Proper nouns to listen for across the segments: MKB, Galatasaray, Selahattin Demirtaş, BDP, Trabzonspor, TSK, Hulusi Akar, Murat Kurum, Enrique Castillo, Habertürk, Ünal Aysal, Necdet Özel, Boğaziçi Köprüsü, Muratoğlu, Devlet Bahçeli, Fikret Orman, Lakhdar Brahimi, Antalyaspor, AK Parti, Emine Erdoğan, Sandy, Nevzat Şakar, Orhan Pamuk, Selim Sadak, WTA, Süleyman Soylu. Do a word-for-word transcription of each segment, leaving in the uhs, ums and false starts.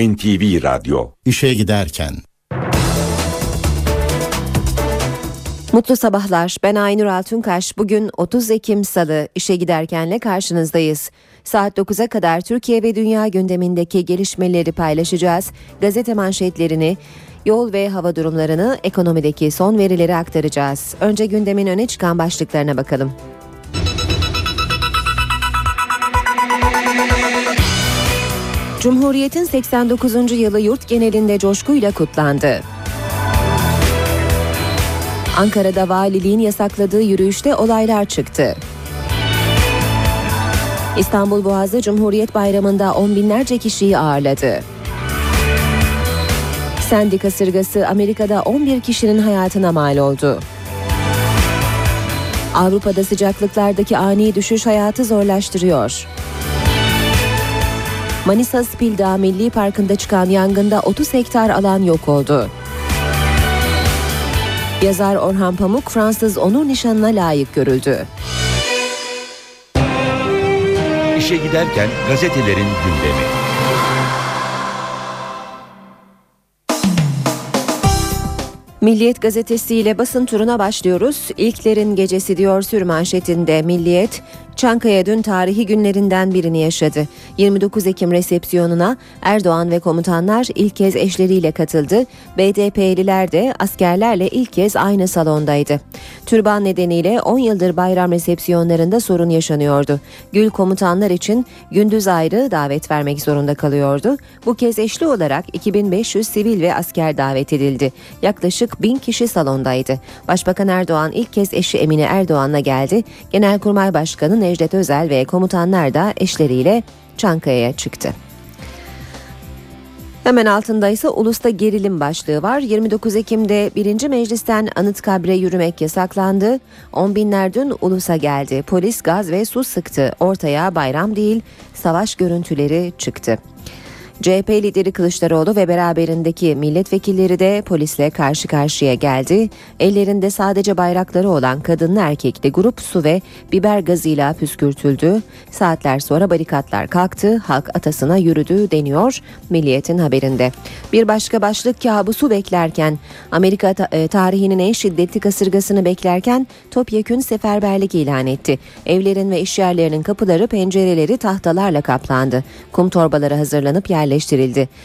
N T V Radyo İşe Giderken. Mutlu sabahlar, ben Aynur Altunkaş. Bugün otuz Ekim Salı, İşe Giderken'le karşınızdayız. Saat dokuza kadar Türkiye ve dünya gündemindeki gelişmeleri paylaşacağız. Gazete manşetlerini, yol ve hava durumlarını, ekonomideki son verileri aktaracağız. Önce gündemin öne çıkan başlıklarına bakalım. Cumhuriyet'in seksen dokuzuncu yılı yurt genelinde coşkuyla kutlandı. Ankara'da valiliğin yasakladığı yürüyüşte olaylar çıktı. İstanbul Boğazı Cumhuriyet Bayramı'nda on binlerce kişiyi ağırladı. Sandy kasırgası Amerika'da on bir kişinin hayatına mal oldu. Avrupa'da sıcaklıklardaki ani düşüş hayatı zorlaştırıyor. Manisa Spildağ Milli Parkı'nda çıkan yangında otuz hektar alan yok oldu. Yazar Orhan Pamuk Fransız onur nişanına layık görüldü. İşe giderken gazetelerin gündemi. Milliyet gazetesiyle basın turuna başlıyoruz. İlklerin gecesi diyor sürmanşetinde Milliyet. Çankaya dün tarihi günlerinden birini yaşadı. yirmi dokuz Ekim resepsiyonuna Erdoğan ve komutanlar ilk kez eşleriyle katıldı. B D P'liler de askerlerle ilk kez aynı salondaydı. Türban nedeniyle on yıldır bayram resepsiyonlarında sorun yaşanıyordu. Gül komutanlar için gündüz ayrı davet vermek zorunda kalıyordu. Bu kez eşli olarak iki bin beş yüz sivil ve asker davet edildi. Yaklaşık bin kişi salondaydı. Başbakan Erdoğan ilk kez eşi Emine Erdoğan'la geldi. Genelkurmay Başkanı Necdet Özel ve komutanlar da eşleriyle Çankaya'ya çıktı. Hemen altında ise ulusta gerilim başlığı var. yirmi dokuz Ekim'de birinci Meclis'ten Anıtkabir'e yürümek yasaklandı. On binler dün ulusa geldi. Polis gaz ve su sıktı. Ortaya bayram değil, savaş görüntüleri çıktı. C H P lideri Kılıçdaroğlu ve beraberindeki milletvekilleri de polisle karşı karşıya geldi. Ellerinde sadece bayrakları olan kadınlı erkekli grup su ve biber gazıyla püskürtüldü. Saatler sonra barikatlar kalktı, halk atasına yürüdü deniyor Milliyet'in haberinde. Bir başka başlık kabusu beklerken, Amerika tarihinin en şiddetli kasırgasını beklerken topyekün seferberlik ilan etti. Evlerin ve işyerlerinin kapıları, pencereleri tahtalarla kaplandı. Kum torbaları hazırlanıp yerleştirildi.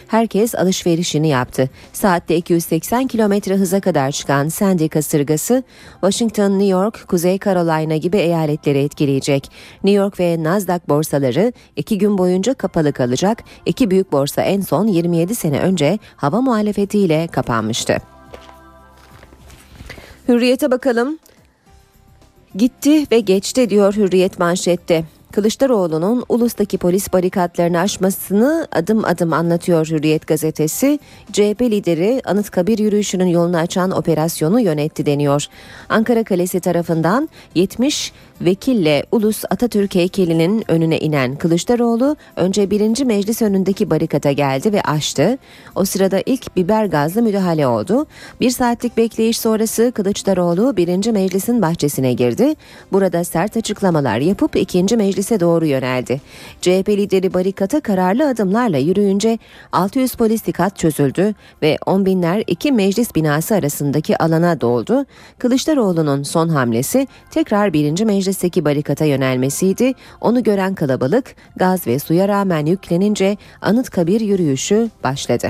Herkes alışverişini yaptı. Saatte iki yüz seksen kilometre hıza kadar çıkan Sandy kasırgası Washington, New York, Kuzey Carolina gibi eyaletleri etkileyecek. New York ve Nasdaq borsaları iki gün boyunca kapalı kalacak. İki büyük borsa en son yirmi yedi sene önce hava muhalefetiyle kapanmıştı. Hürriyete bakalım. Gitti ve geçti diyor Hürriyet manşette. Kılıçdaroğlu'nun ulustaki polis barikatlarını aşmasını adım adım anlatıyor Hürriyet gazetesi. C H P lideri Anıtkabir yürüyüşünün yolunu açan operasyonu yönetti deniyor. Ankara Kalesi tarafından yetmiş vekille Ulus Atatürk heykelinin önüne inen Kılıçdaroğlu önce birinci Meclis önündeki barikata geldi ve aştı. O sırada ilk biber gazlı müdahale oldu. Bir saatlik bekleyiş sonrası Kılıçdaroğlu birinci Meclis'in bahçesine girdi. Burada sert açıklamalar yapıp ikinci Meclis doğru yöneldi. C H P lideri barikata kararlı adımlarla yürüyünce altı yüz polis dikkat çözüldü ve on binler iki meclis binası arasındaki alana doldu. Kılıçdaroğlu'nun son hamlesi tekrar birinci meclisteki barikata yönelmesiydi. Onu gören kalabalık gaz ve suya rağmen yüklenince Anıtkabir yürüyüşü başladı.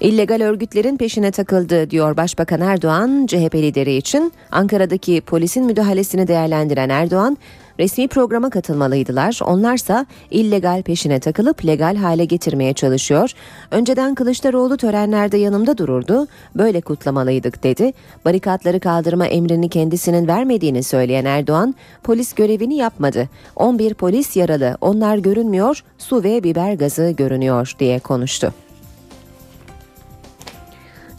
İllegal örgütlerin peşine takıldı diyor Başbakan Erdoğan C H P lideri için. Ankara'daki polisin müdahalesini değerlendiren Erdoğan, resmi programa katılmalıydılar. Onlarsa illegal peşine takılıp legal hale getirmeye çalışıyor. Önceden Kılıçdaroğlu törenlerde yanımda dururdu. Böyle kutlamalıydık dedi. Barikatları kaldırma emrini kendisinin vermediğini söyleyen Erdoğan, polis görevini yapmadı. on bir polis yaralı. Onlar görünmüyor. Su ve biber gazı görünüyor diye konuştu.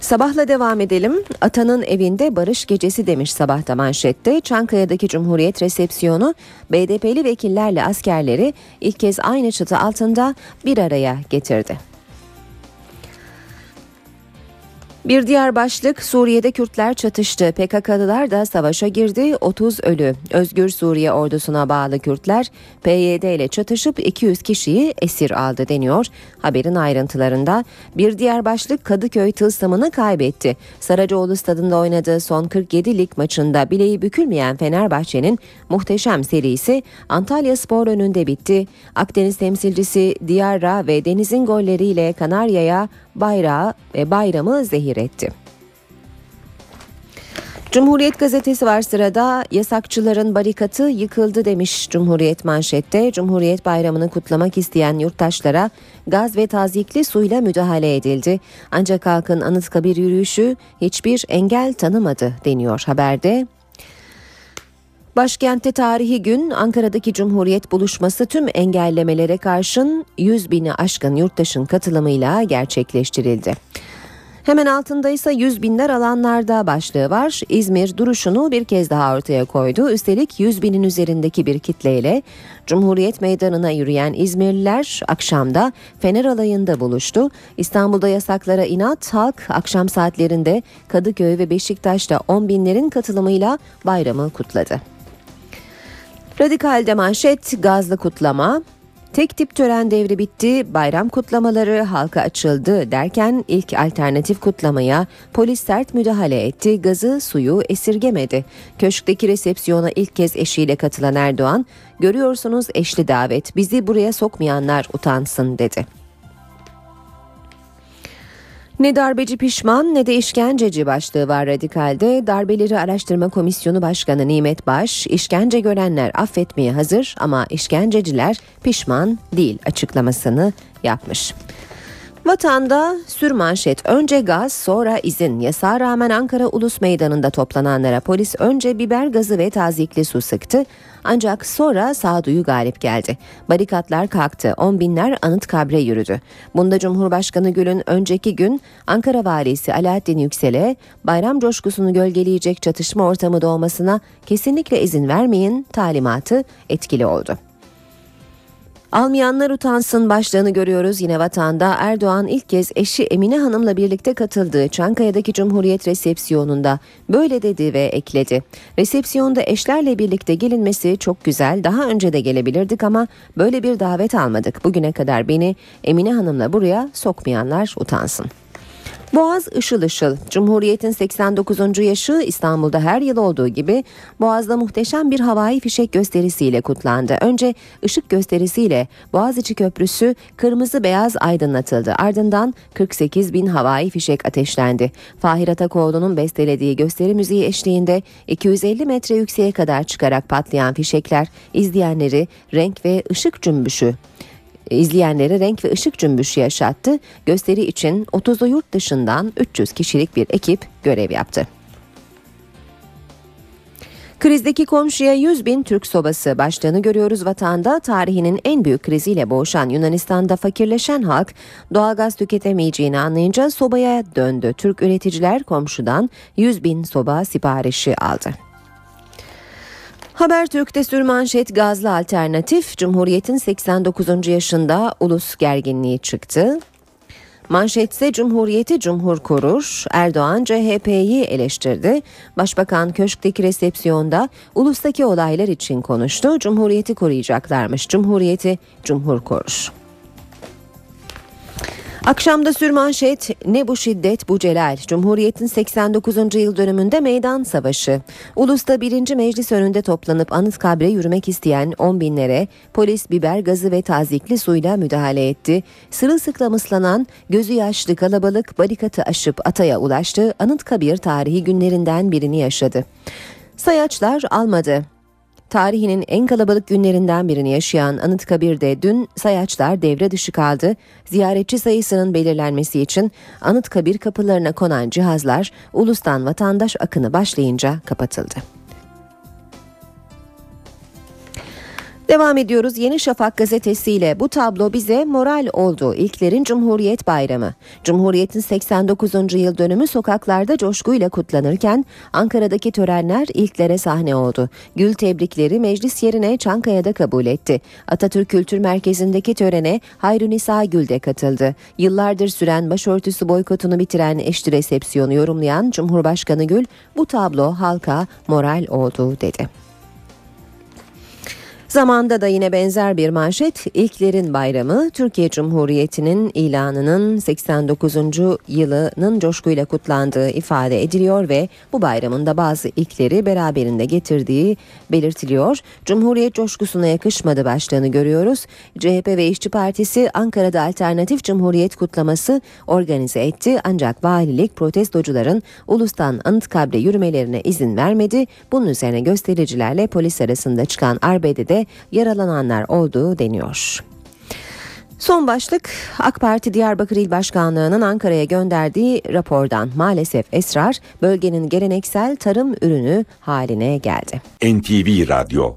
Sabahla devam edelim. Atanın evinde barış gecesi demiş Sabah'ta manşette. Çankaya'daki Cumhuriyet resepsiyonu B D P'li vekillerle askerleri ilk kez aynı çatı altında bir araya getirdi. Bir diğer başlık, Suriye'de Kürtler çatıştı. P K K'lılar da savaşa girdi. otuz ölü. Özgür Suriye ordusuna bağlı Kürtler P Y D ile çatışıp iki yüz kişiyi esir aldı deniyor haberin ayrıntılarında. Bir diğer başlık, Kadıköy tılsımını kaybetti. Saracoğlu stadında oynadığı son kırk yedi lig maçında bileği bükülmeyen Fenerbahçe'nin muhteşem serisi Antalyaspor önünde bitti. Akdeniz temsilcisi Diarra ve Deniz'in golleriyle Kanarya'ya bayrağı ve bayramı zehir etti. Cumhuriyet gazetesi var sırada. Yasakçıların barikatı yıkıldı demiş Cumhuriyet manşette. Cumhuriyet bayramını kutlamak isteyen yurttaşlara gaz ve tazyikli suyla müdahale edildi. Ancak halkın Anıtkabir yürüyüşü hiçbir engel tanımadı deniyor haberde. Başkentte tarihi gün, Ankara'daki Cumhuriyet buluşması tüm engellemelere karşın yüz bini aşkın yurttaşın katılımıyla gerçekleştirildi. Hemen altında ise yüz binler alanlarda başlığı var. İzmir duruşunu bir kez daha ortaya koydu. Üstelik yüz binin üzerindeki bir kitleyle Cumhuriyet Meydanı'na yürüyen İzmirliler akşamda Fener Alayı'nda buluştu. İstanbul'da yasaklara inat, halk akşam saatlerinde Kadıköy ve Beşiktaş'ta on binlerin katılımıyla bayramı kutladı. Radikal'de manşet, gazlı kutlama. Tek tip tören devri bitti, bayram kutlamaları halka açıldı derken ilk alternatif kutlamaya polis sert müdahale etti, gazı suyu esirgemedi. Köşkteki resepsiyona ilk kez eşiyle katılan Erdoğan, "Görüyorsunuz eşli davet, bizi buraya sokmayanlar utansın" dedi. Ne darbeci pişman ne de işkenceci başlığı var Radikal'de. Darbeleri Araştırma Komisyonu Başkanı Nimet Baş, işkence görenler affetmeye hazır ama işkenceciler pişman değil açıklamasını yapmış. Vatanda sürmanşet, önce gaz sonra izin. Yasağa rağmen Ankara Ulus Meydanı'nda toplananlara polis önce biber gazı ve tazikli su sıktı. Ancak sonra sağduyu galip geldi. Barikatlar kalktı. On binler Anıtkabir'e yürüdü. Bunda Cumhurbaşkanı Gül'ün önceki gün Ankara Valisi Alaaddin Yüksel'e bayram coşkusunu gölgeleyecek çatışma ortamı doğmasına kesinlikle izin vermeyin talimatı etkili oldu. Almayanlar utansın başlığını görüyoruz yine Vatan'da. Erdoğan ilk kez eşi Emine Hanım'la birlikte katıldığı Çankaya'daki Cumhuriyet resepsiyonunda böyle dedi ve ekledi. Resepsiyonda eşlerle birlikte gelinmesi çok güzel. Daha önce de gelebilirdik ama böyle bir davet almadık. Bugüne kadar beni Emine Hanım'la buraya sokmayanlar utansın. Boğaz ışıl ışıl. Cumhuriyet'in seksen dokuzuncu yaşı İstanbul'da her yıl olduğu gibi Boğaz'da muhteşem bir havai fişek gösterisiyle kutlandı. Önce ışık gösterisiyle Boğaziçi Köprüsü kırmızı beyaz aydınlatıldı. Ardından kırk sekiz bin havai fişek ateşlendi. Fahir Atakoğlu'nun bestelediği gösteri müziği eşliğinde iki yüz elli metre yükseğe kadar çıkarak patlayan fişekler izleyenleri renk ve ışık cümbüşü. İzleyenlere renk ve ışık cümbüşü yaşattı. Gösteri için otuzlu yurt dışından üç yüz kişilik bir ekip görev yaptı. Krizdeki komşuya yüz bin Türk sobası başlığını görüyoruz Vatan'da. Tarihinin en büyük kriziyle boğuşan Yunanistan'da fakirleşen halk doğalgaz tüketemeyeceğini anlayınca sobaya döndü. Türk üreticiler komşudan yüz bin soba siparişi aldı. Habertürk'te sürmanşet, gazlı alternatif. Cumhuriyet'in seksen dokuzuncu yaşında ulus gerginliği çıktı. Manşetse Cumhuriyeti Cumhur kurur. Erdoğan C H P'yi eleştirdi. Başbakan köşkteki resepsiyonda ulustaki olaylar için konuştu. Cumhuriyeti koruyacaklarmış. Cumhuriyeti Cumhur kurur. Akşamda sürmanşet, ne bu şiddet bu celal. Cumhuriyet'in seksen dokuzuncu yıl dönümünde meydan savaşı. Ulus'ta birinci Meclis önünde toplanıp Anıtkabir'e yürümek isteyen on binlere polis biber gazı ve tazikli suyla müdahale etti. Sırılsıklam ıslanan gözü yaşlı kalabalık barikatı aşıp Atay'a ulaştı. Anıtkabir tarihi günlerinden birini yaşadı. Sayaçlar almadı. Tarihinin en kalabalık günlerinden birini yaşayan Anıtkabir'de dün sayaçlar devre dışı kaldı. Ziyaretçi sayısının belirlenmesi için Anıtkabir kapılarına konan cihazlar ulustan vatandaş akını başlayınca kapatıldı. Devam ediyoruz Yeni Şafak gazetesiyle. Bu tablo bize moral oldu. İlklerin Cumhuriyet Bayramı. Cumhuriyet'in seksen dokuzuncu yıl dönümü sokaklarda coşkuyla kutlanırken Ankara'daki törenler ilklere sahne oldu. Gül tebrikleri meclis yerine Çankaya'da kabul etti. Atatürk Kültür Merkezi'ndeki törene Hayrünnisa Gül de katıldı. Yıllardır süren başörtüsü boykotunu bitiren eşli resepsiyonu yorumlayan Cumhurbaşkanı Gül, bu tablo halka moral oldu dedi. Zamanda da yine benzer bir manşet, İlklerin Bayramı, Türkiye Cumhuriyeti'nin ilanının seksen dokuzuncu yılının coşkuyla kutlandığı ifade ediliyor ve bu bayramın da bazı ilkleri beraberinde getirdiği belirtiliyor. Cumhuriyet coşkusuna yakışmadı başlığını görüyoruz. C H P ve İşçi Partisi Ankara'da alternatif Cumhuriyet kutlaması organize etti, ancak valilik protestocuların ulustan Anıtkabir'e yürümelerine izin vermedi. Bunun üzerine göstericilerle polis arasında çıkan arbedede yaralananlar olduğu deniyor. Son başlık, AK Parti Diyarbakır İl Başkanlığı'nın Ankara'ya gönderdiği rapordan maalesef esrar bölgenin geleneksel tarım ürünü haline geldi. N T V Radyo.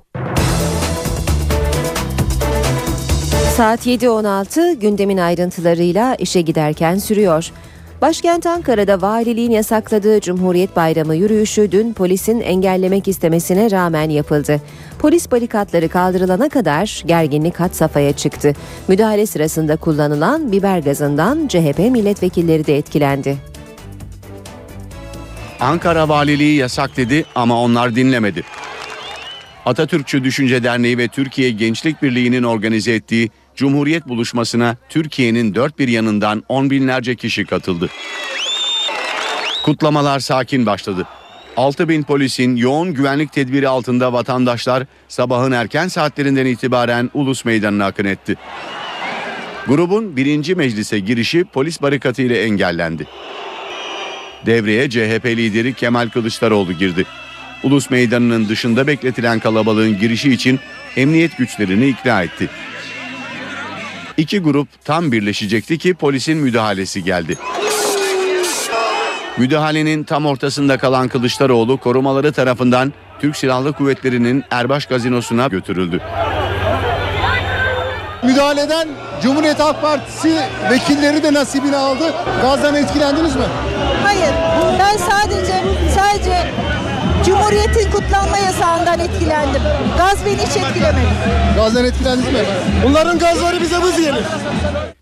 Saat yedi on altı, gündemin ayrıntılarıyla işe giderken sürüyor. Başkent Ankara'da valiliğin yasakladığı Cumhuriyet Bayramı yürüyüşü dün polisin engellemek istemesine rağmen yapıldı. Polis barikatları kaldırılana kadar gerginlik had safhaya çıktı. Müdahale sırasında kullanılan biber gazından C H P milletvekilleri de etkilendi. Ankara valiliği yasakladı ama onlar dinlemedi. Atatürkçü Düşünce Derneği ve Türkiye Gençlik Birliği'nin organize ettiği Cumhuriyet buluşmasına Türkiye'nin dört bir yanından on binlerce kişi katıldı. Kutlamalar sakin başladı. altı bin polisin yoğun güvenlik tedbiri altında vatandaşlar sabahın erken saatlerinden itibaren Ulus Meydanı'na akın etti. Grubun birinci meclise girişi polis barikatı ile engellendi. Devreye C H P lideri Kemal Kılıçdaroğlu girdi. Ulus Meydanı'nın dışında bekletilen kalabalığın girişi için emniyet güçlerini ikna etti. İki grup tam birleşecekti ki polisin müdahalesi geldi. Müdahalenin tam ortasında kalan Kılıçdaroğlu korumaları tarafından Türk Silahlı Kuvvetleri'nin Erbaş Gazinosu'na götürüldü. Müdahaleden Cumhuriyet Halk Partisi vekilleri de nasibini aldı. Gazdan etkilendiniz mi? Hayır. Ben sadece sadece Cumhuriyet'in kutlanma yasağından etkilendim. Gaz beni hiç etkilemedi. Gazdan etkilendiniz mi? Bunların gazları bize buz yiyelim.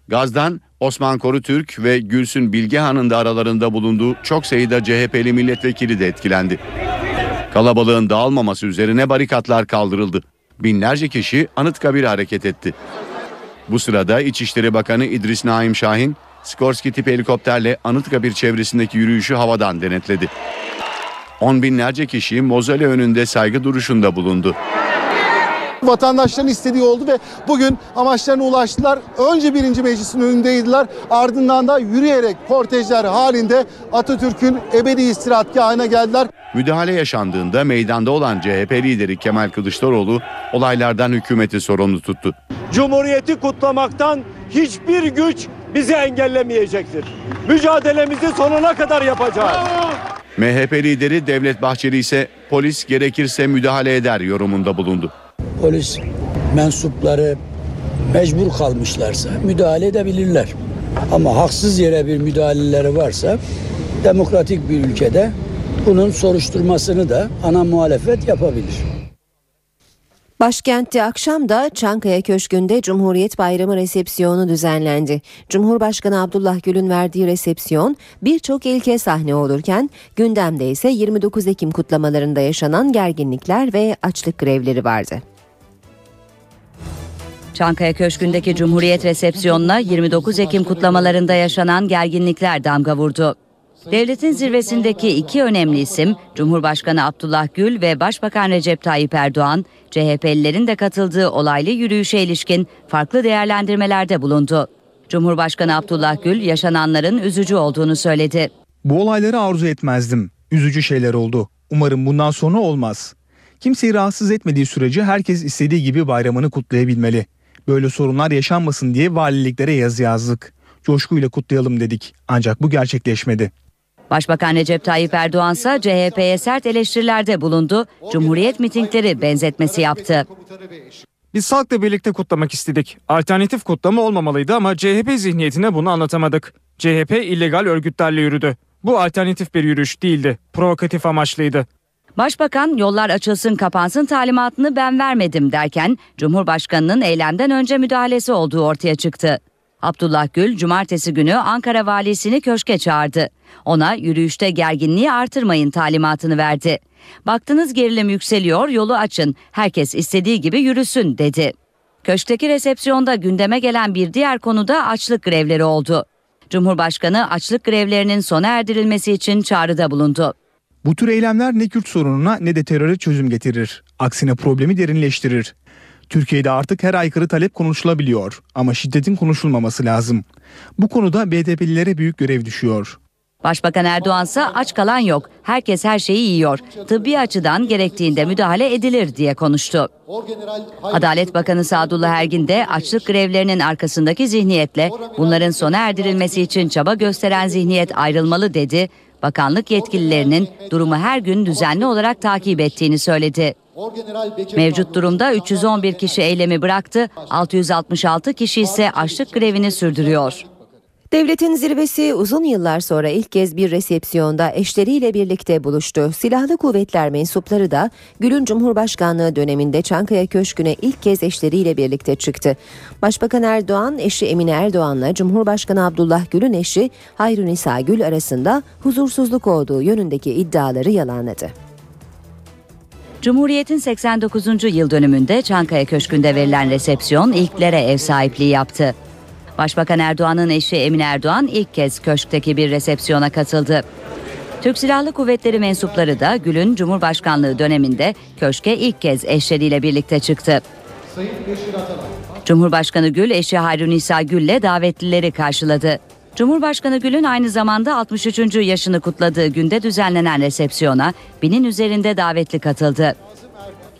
Gazdan Osman Korutürk ve Gülsün Bilgehan'ın da aralarında bulunduğu çok sayıda C H P'li milletvekili de etkilendi. Kalabalığın dağılmaması üzerine barikatlar kaldırıldı. Binlerce kişi Anıtkabir'e hareket etti. Bu sırada İçişleri Bakanı İdris Naim Şahin, Skorsky tipi helikopterle Anıtkabir çevresindeki yürüyüşü havadan denetledi. On binlerce kişi mozole önünde saygı duruşunda bulundu. Vatandaşların istediği oldu ve bugün amaçlarına ulaştılar. Önce birinci meclisin önündeydiler. Ardından da yürüyerek kortejler halinde Atatürk'ün ebedi istirahatgahına geldiler. Müdahale yaşandığında meydanda olan C H P lideri Kemal Kılıçdaroğlu olaylardan hükümeti sorumlu tuttu. Cumhuriyeti kutlamaktan hiçbir güç bizi engellemeyecektir. Mücadelemizi sonuna kadar yapacağız. M H P lideri Devlet Bahçeli ise polis gerekirse müdahale eder yorumunda bulundu. Polis mensupları mecbur kalmışlarsa müdahale edebilirler. Ama haksız yere bir müdahaleleri varsa demokratik bir ülkede bunun soruşturmasını da ana muhalefet yapabilir. Başkentte akşam da Çankaya Köşkü'nde Cumhuriyet Bayramı resepsiyonu düzenlendi. Cumhurbaşkanı Abdullah Gül'ün verdiği resepsiyon birçok ilke sahne olurken gündemde ise yirmi dokuz Ekim kutlamalarında yaşanan gerginlikler ve açlık grevleri vardı. Çankaya Köşkü'ndeki Cumhuriyet resepsiyonuna yirmi dokuz Ekim kutlamalarında yaşanan gerginlikler damga vurdu. Devletin zirvesindeki iki önemli isim Cumhurbaşkanı Abdullah Gül ve Başbakan Recep Tayyip Erdoğan, C H P'lilerin de katıldığı olaylı yürüyüşe ilişkin farklı değerlendirmelerde bulundu. Cumhurbaşkanı Abdullah Gül yaşananların üzücü olduğunu söyledi. Bu olayları arzu etmezdim. Üzücü şeyler oldu. Umarım bundan sonra olmaz. Kimseyi rahatsız etmediği sürece herkes istediği gibi bayramını kutlayabilmeli. Böyle sorunlar yaşanmasın diye valiliklere yazı yazdık. Coşkuyla kutlayalım dedik. Ancak bu gerçekleşmedi. Başbakan Recep Tayyip Erdoğan ise C H P'ye sert eleştirilerde bulundu, Cumhuriyet mitingleri benzetmesi yaptı. Biz halkla birlikte kutlamak istedik. Alternatif kutlama olmamalıydı ama C H P zihniyetine bunu anlatamadık. C H P illegal örgütlerle yürüdü. Bu alternatif bir yürüyüş değildi. Provokatif amaçlıydı. Başbakan yollar açılsın kapansın talimatını ben vermedim derken Cumhurbaşkanı'nın eylemden önce müdahalesi olduğu ortaya çıktı. Abdullah Gül cumartesi günü Ankara valisini köşke çağırdı. Ona yürüyüşte gerginliği artırmayın talimatını verdi. Baktınız gerilim yükseliyor, yolu açın, herkes istediği gibi yürüsün dedi. Köşkteki resepsiyonda gündeme gelen bir diğer konu da açlık grevleri oldu. Cumhurbaşkanı açlık grevlerinin sona erdirilmesi için çağrıda bulundu. Bu tür eylemler ne Kürt sorununa ne de teröre çözüm getirir. Aksine problemi derinleştirir. Türkiye'de artık her aykırı talep konuşulabiliyor ama şiddetin konuşulmaması lazım. Bu konuda B D P'lilere büyük görev düşüyor. Başbakan Erdoğan'sa aç kalan yok, herkes her şeyi yiyor, tıbbi açıdan gerektiğinde müdahale edilir diye konuştu. Adalet Bakanı Sadullah Ergin de açlık grevlerinin arkasındaki zihniyetle bunların sona erdirilmesi için çaba gösteren zihniyet ayrılmalı dedi. Bakanlık yetkililerinin durumu her gün düzenli olarak takip ettiğini söyledi. Mevcut durumda üç yüz on bir kişi eylemi bıraktı, altı yüz altmış altı kişi ise açlık grevini sürdürüyor. Devletin zirvesi uzun yıllar sonra ilk kez bir resepsiyonda eşleriyle birlikte buluştu. Silahlı kuvvetler mensupları da Gül'ün Cumhurbaşkanlığı döneminde Çankaya Köşkü'ne ilk kez eşleriyle birlikte çıktı. Başbakan Erdoğan, eşi Emine Erdoğan'la Cumhurbaşkanı Abdullah Gül'ün eşi Hayrünnisa Gül arasında huzursuzluk olduğu yönündeki iddiaları yalanladı. Cumhuriyet'in seksen dokuzuncu yıl dönümünde Çankaya Köşkü'nde verilen resepsiyon ilklere ev sahipliği yaptı. Başbakan Erdoğan'ın eşi Emine Erdoğan ilk kez köşkteki bir resepsiyona katıldı. Türk Silahlı Kuvvetleri mensupları da Gül'ün Cumhurbaşkanlığı döneminde köşke ilk kez eşleriyle birlikte çıktı. Cumhurbaşkanı Gül eşi Hayrünnisa Gül'le davetlileri karşıladı. Cumhurbaşkanı Gül'ün aynı zamanda altmış üçüncü yaşını kutladığı günde düzenlenen resepsiyona binin üzerinde davetli katıldı.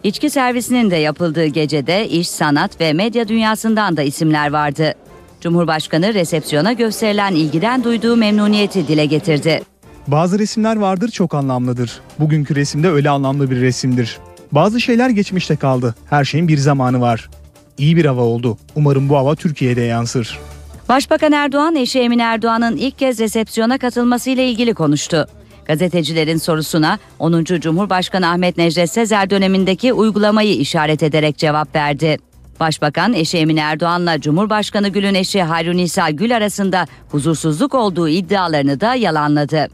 İçki servisinin de yapıldığı gecede iş, sanat ve medya dünyasından da isimler vardı. Cumhurbaşkanı resepsiyona gösterilen ilgiden duyduğu memnuniyeti dile getirdi. Bazı resimler vardır, çok anlamlıdır. Bugünkü resimde öyle anlamlı bir resimdir. Bazı şeyler geçmişte kaldı. Her şeyin bir zamanı var. İyi bir hava oldu. Umarım bu hava Türkiye'de yansır. Başbakan Erdoğan eşi Emine Erdoğan'ın ilk kez resepsiyona katılmasıyla ilgili konuştu. Gazetecilerin sorusuna onuncu Cumhurbaşkanı Ahmet Necdet Sezer dönemindeki uygulamayı işaret ederek cevap verdi. Başbakan eşi Emine Erdoğan'la Cumhurbaşkanı Gül'ün eşi Hayrünnisa Gül arasında huzursuzluk olduğu iddialarını da yalanladı.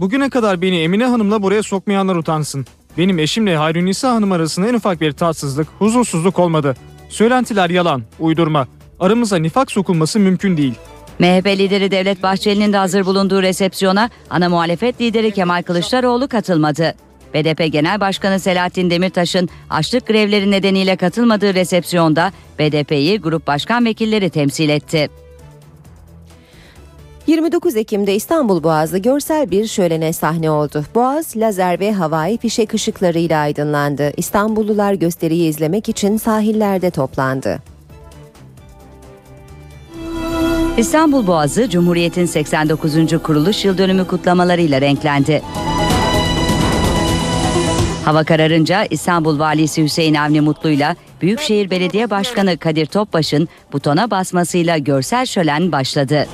Bugüne kadar beni Emine Hanım'la buraya sokmayanlar utansın. Benim eşimle Hayrünnisa Hanım arasında en ufak bir tatsızlık, huzursuzluk olmadı. Söylentiler yalan, uydurma. Aramıza nifak sokulması mümkün değil. M H P lideri Devlet Bahçeli'nin de hazır bulunduğu resepsiyona ana muhalefet lideri Kemal Kılıçdaroğlu katılmadı. B D P Genel Başkanı Selahattin Demirtaş'ın açlık grevleri nedeniyle katılmadığı resepsiyonda B D P'yi grup başkan vekilleri temsil etti. yirmi dokuz Ekim'de İstanbul Boğazı görsel bir şölene sahne oldu. Boğaz, lazer ve havai fişek ışıklarıyla aydınlandı. İstanbullular gösteriyi izlemek için sahillerde toplandı. İstanbul Boğazı, Cumhuriyet'in seksen dokuzuncu kuruluş yıl dönümü kutlamalarıyla renklendi. Hava kararınca İstanbul Valisi Hüseyin Avni Mutlu'yla Büyükşehir Belediye Başkanı Kadir Topbaş'ın butona basmasıyla görsel şölen başladı.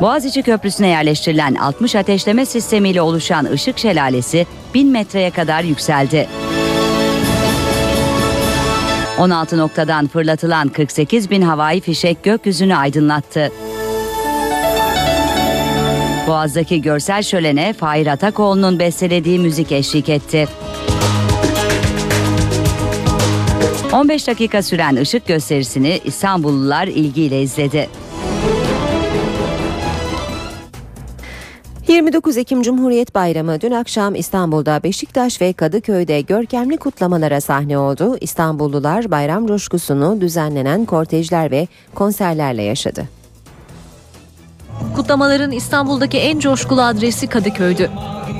Boğaziçi Köprüsü'ne yerleştirilen altmış ateşleme sistemiyle oluşan ışık şelalesi bin metreye kadar yükseldi. on altı noktadan fırlatılan kırk sekiz bin havai fişek gökyüzünü aydınlattı. Boğaz'daki görsel şölene Fahir Atakoğlu'nun bestelediği müzik eşlik etti. on beş dakika süren ışık gösterisini İstanbullular ilgiyle izledi. yirmi dokuz Ekim Cumhuriyet Bayramı dün akşam İstanbul'da Beşiktaş ve Kadıköy'de görkemli kutlamalara sahne oldu. İstanbullular bayram coşkusunu düzenlenen kortejler ve konserlerle yaşadı. Kutlamaların İstanbul'daki en coşkulu adresi Kadıköy'dü.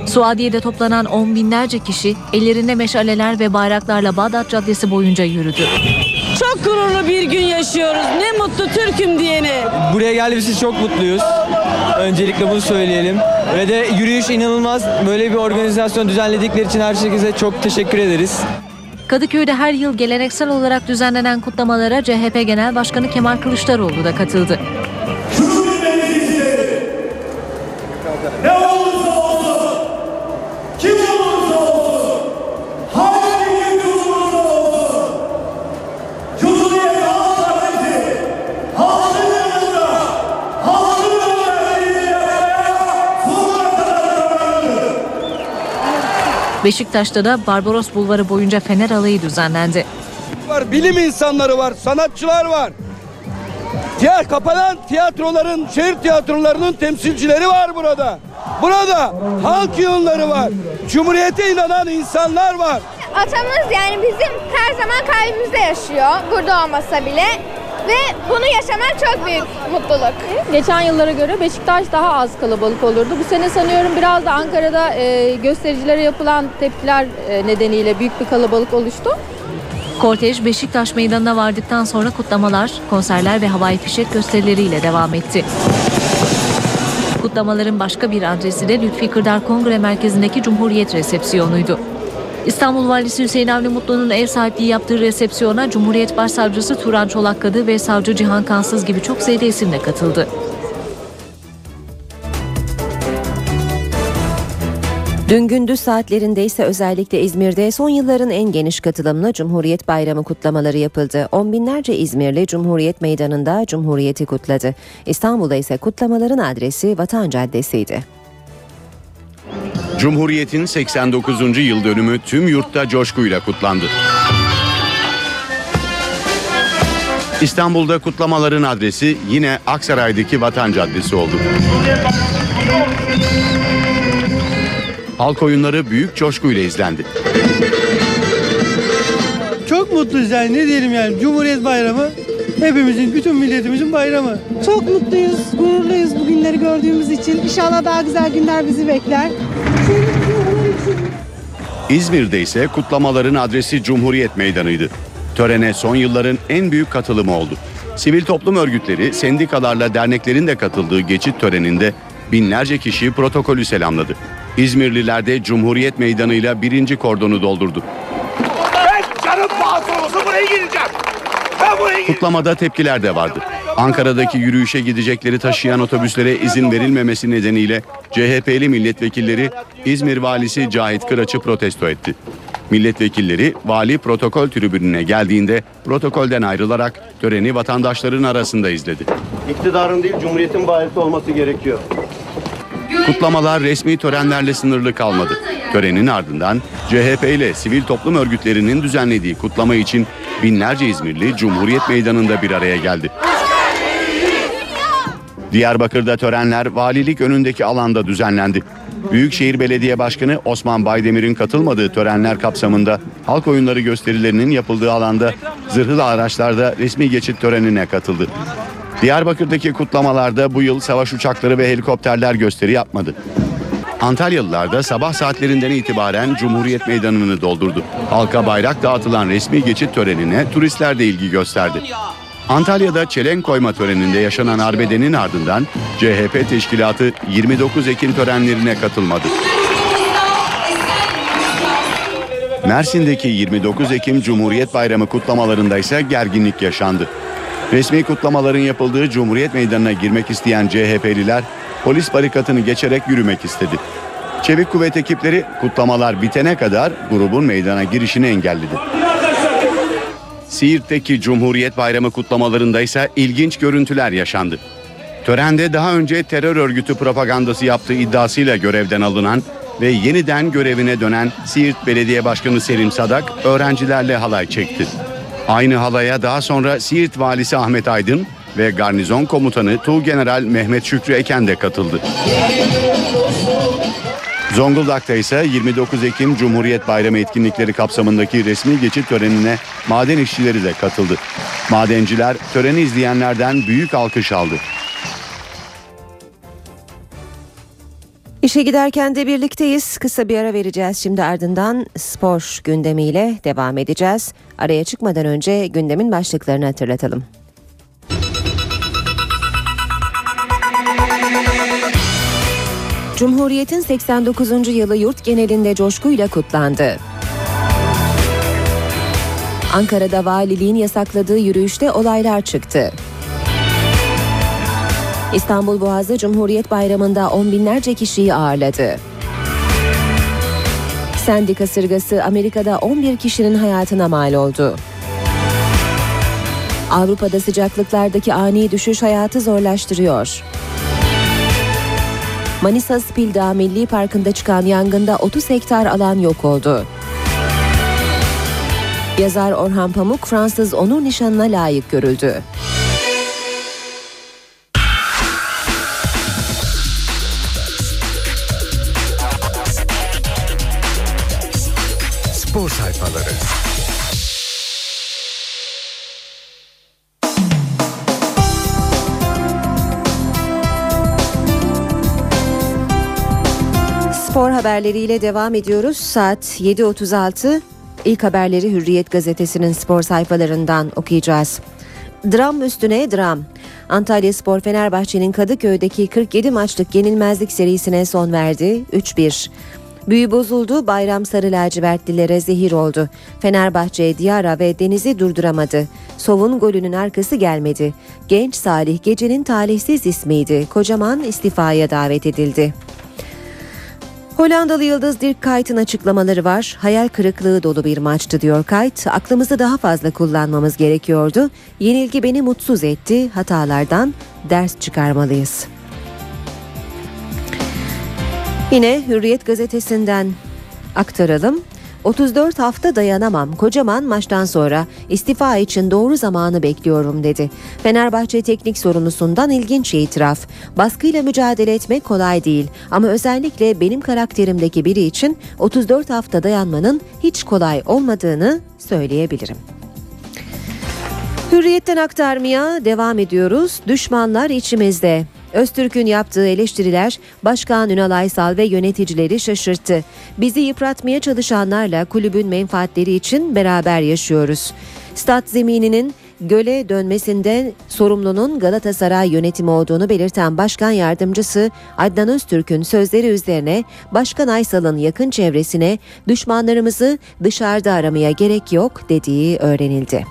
Suadiye'de toplanan on binlerce kişi ellerinde meşaleler ve bayraklarla Bağdat Caddesi boyunca yürüdü. Çok gururlu bir gün yaşıyoruz. Ne mutlu Türk'üm diyene. Buraya geldiğimiz için çok mutluyuz. Öncelikle bunu söyleyelim. Ve de yürüyüş inanılmaz. Böyle bir organizasyon düzenledikleri için her herkese çok teşekkür ederiz. Kadıköy'de her yıl geleneksel olarak düzenlenen kutlamalara C H P Genel Başkanı Kemal Kılıçdaroğlu da katıldı. Beşiktaş'ta da Barbaros Bulvarı boyunca Fener Alayı düzenlendi. Var, bilim insanları var, sanatçılar var. Diğer kapanan tiyatroların, şehir tiyatrolarının temsilcileri var burada. Burada halk yığınları var. Cumhuriyete inanan insanlar var. Atamız yani bizim her zaman kalbimizde yaşıyor. Burada olmasa bile. Ve bunu yaşamak çok büyük mutluluk. Geçen yıllara göre Beşiktaş daha az kalabalık olurdu. Bu sene sanıyorum biraz da Ankara'da e, göstericilere yapılan tepkiler e, nedeniyle büyük bir kalabalık oluştu. Kortej Beşiktaş Meydanı'na vardıktan sonra kutlamalar, konserler ve havai fişek gösterileriyle devam etti. Kutlamaların başka bir adresi de Lütfi Kırdar Kongre Merkezi'ndeki Cumhuriyet resepsiyonuydu. İstanbul Valisi Hüseyin Avni Mutlu'nun ev sahipliği yaptığı resepsiyona Cumhuriyet Başsavcısı Turan Çolakkadı ve Savcı Cihan Kansız gibi çok sayıda isimle katıldı. Dün gündüz saatlerinde ise özellikle İzmir'de son yılların en geniş katılımlı Cumhuriyet Bayramı kutlamaları yapıldı. On binlerce İzmirli Cumhuriyet Meydanı'nda Cumhuriyeti kutladı. İstanbul'da ise kutlamaların adresi Vatan Caddesi'ydi. Cumhuriyet'in seksen dokuzuncu yıl dönümü tüm yurtta coşkuyla kutlandı. İstanbul'da kutlamaların adresi yine Aksaray'daki Vatan Caddesi oldu. Halk oyunları büyük coşkuyla izlendi. Çok mutluyuz yani, ne diyelim yani, Cumhuriyet Bayramı hepimizin, bütün milletimizin bayramı. Çok mutluyuz, gururluyuz bugünleri gördüğümüz için. İnşallah daha güzel günler bizi bekler. İzmir'de ise kutlamaların adresi Cumhuriyet Meydanı'ydı. Törene son yılların en büyük katılımı oldu. Sivil toplum örgütleri, sendikalarla derneklerin de katıldığı geçit töreninde binlerce kişi protokolü selamladı. İzmirliler de Cumhuriyet Meydanı'yla birinci kordonu doldurdu. Ben canım pahası olsa buraya gireceğim. Kutlamada tepkiler de vardı. Ankara'daki yürüyüşe gidecekleri taşıyan otobüslere izin verilmemesi nedeniyle C H P'li milletvekilleri İzmir valisi Cahit Kıraç'ı protesto etti. Milletvekilleri vali protokol tribününe geldiğinde protokolden ayrılarak töreni vatandaşların arasında izledi. İktidarın değil, Cumhuriyet'in valisi olması gerekiyor. Kutlamalar resmi törenlerle sınırlı kalmadı. Törenin ardından C H P ile sivil toplum örgütlerinin düzenlediği kutlama için binlerce İzmirli Cumhuriyet Meydanı'nda bir araya geldi. Diyarbakır'da törenler valilik önündeki alanda düzenlendi. Büyükşehir Belediye Başkanı Osman Baydemir'in katılmadığı törenler kapsamında halk oyunları gösterilerinin yapıldığı alanda zırhlı araçlarda resmi geçit törenine katıldı. Diyarbakır'daki kutlamalarda bu yıl savaş uçakları ve helikopterler gösteri yapmadı. Antalyalılar da sabah saatlerinden itibaren Cumhuriyet Meydanı'nı doldurdu. Halka bayrak dağıtılan resmi geçit törenine turistler de ilgi gösterdi. Antalya'da çelenk koyma töreninde yaşanan arbedenin ardından C H P teşkilatı yirmi dokuz Ekim törenlerine katılmadı. Mersin'deki yirmi dokuz Ekim Cumhuriyet Bayramı kutlamalarında ise gerginlik yaşandı. Resmi kutlamaların yapıldığı Cumhuriyet Meydanı'na girmek isteyen C H P'liler polis barikatını geçerek yürümek istedi. Çevik kuvvet ekipleri kutlamalar bitene kadar grubun meydana girişini engelledi. Siirt'teki Cumhuriyet Bayramı kutlamalarında ise ilginç görüntüler yaşandı. Törende daha önce terör örgütü propagandası yaptığı iddiasıyla görevden alınan ve yeniden görevine dönen Siirt Belediye Başkanı Selim Sadak öğrencilerle halay çekti. Aynı halaya daha sonra Siirt Valisi Ahmet Aydın ve Garnizon Komutanı Tuğgeneral Mehmet Şükrü Eken de katıldı. Zonguldak'ta ise yirmi dokuz Ekim Cumhuriyet Bayramı etkinlikleri kapsamındaki resmi geçit törenine maden işçileri de katıldı. Madenciler töreni izleyenlerden büyük alkış aldı. İşe giderken de birlikteyiz. Kısa bir ara vereceğiz. Şimdi ardından spor gündemiyle devam edeceğiz. Araya çıkmadan önce gündemin başlıklarını hatırlatalım. Cumhuriyet'in seksen dokuzuncu yılı yurt genelinde coşkuyla kutlandı. Ankara'da valiliğin yasakladığı yürüyüşte olaylar çıktı. İstanbul Boğazı Cumhuriyet Bayramı'nda on binlerce kişiyi ağırladı. Sandy kasırgası Amerika'da on bir kişinin hayatına mal oldu. Avrupa'da sıcaklıklardaki ani düşüş hayatı zorlaştırıyor. Manisa Spil Dağı Milli Parkı'nda çıkan yangında otuz hektar alan yok oldu. Yazar Orhan Pamuk Fransız onur nişanına layık görüldü. Spor sayfaları. Spor haberleriyle devam ediyoruz. Saat yedi otuz altı. İlk haberleri Hürriyet gazetesinin spor sayfalarından okuyacağız. Dram üstüne dram. Antalyaspor Fenerbahçe'nin Kadıköy'deki kırk yedi maçlık yenilmezlik serisine son verdi. üç bir. Büyü bozuldu, Bayram Sarı lacivertlilere zehir oldu. Fenerbahçe, Diarra ve Deniz'i durduramadı. Sov'un golünün arkası gelmedi. Genç Salih gecenin talihsiz ismiydi. Kocaman istifaya davet edildi. Hollandalı yıldız Dirk Kuyt'ın açıklamaları var. Hayal kırıklığı dolu bir maçtı diyor Kuyt. Aklımızı daha fazla kullanmamız gerekiyordu. Yenilgi beni mutsuz etti. Hatalardan ders çıkarmalıyız. Yine Hürriyet gazetesinden aktaralım. otuz dört hafta dayanamam. Kocaman maçtan sonra istifa için doğru zamanı bekliyorum dedi. Fenerbahçe teknik sorumlusundan ilginç itiraf. Baskıyla mücadele etmek kolay değil ama özellikle benim karakterimdeki biri için otuz dört hafta dayanmanın hiç kolay olmadığını söyleyebilirim. Hürriyet'ten aktarmaya devam ediyoruz. Düşmanlar içimizde. Öztürk'ün yaptığı eleştiriler Başkan Ünal Aysal ve yöneticileri şaşırttı. Bizi yıpratmaya çalışanlarla kulübün menfaatleri için beraber yaşıyoruz. Stat zemininin göle dönmesinde sorumlunun Galatasaray yönetimi olduğunu belirten Başkan Yardımcısı Adnan Öztürk'ün sözleri üzerine Başkan Aysal'ın yakın çevresine düşmanlarımızı dışarıda aramaya gerek yok dediği öğrenildi.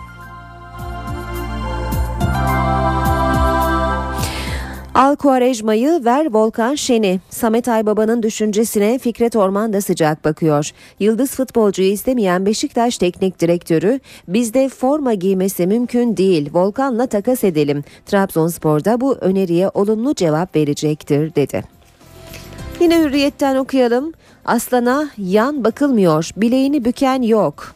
Al Kuarejma'yı ver Volkan Şen'i. Samet Aybaba'nın düşüncesine Fikret Orman da sıcak bakıyor. Yıldız futbolcuyu istemeyen Beşiktaş Teknik Direktörü bizde forma giymesi mümkün değil. Volkan'la takas edelim. Trabzonspor'da bu öneriye olumlu cevap verecektir dedi. Yine Hürriyet'ten okuyalım. Aslan'a yan bakılmıyor. Bileğini büken yok.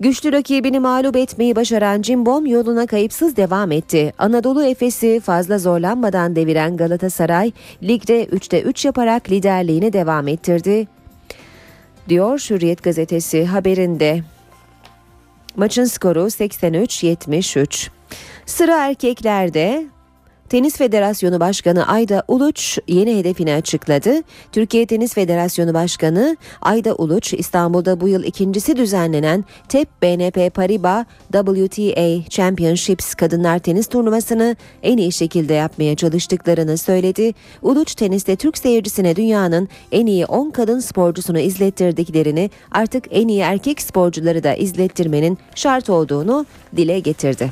Güçlü rakibini mağlup etmeyi başaran Cimbom yoluna kayıpsız devam etti. Anadolu Efes'i fazla zorlanmadan deviren Galatasaray ligde üçte üç yaparak liderliğini devam ettirdi diyor Hürriyet gazetesi haberinde. Maçın skoru seksen üç yetmiş üç. Sıra erkeklerde. Tenis Federasyonu Başkanı Ayda Uluç yeni hedefini açıkladı. Türkiye Tenis Federasyonu Başkanı Ayda Uluç, İstanbul'da bu yıl ikincisi düzenlenen T E P B N P Paribas W T A Championships kadınlar tenis turnuvasını en iyi şekilde yapmaya çalıştıklarını söyledi. Uluç, teniste Türk seyircisine dünyanın en iyi on kadın sporcusunu izlettirdiklerini, artık en iyi erkek sporcuları da izlettirmenin şart olduğunu dile getirdi.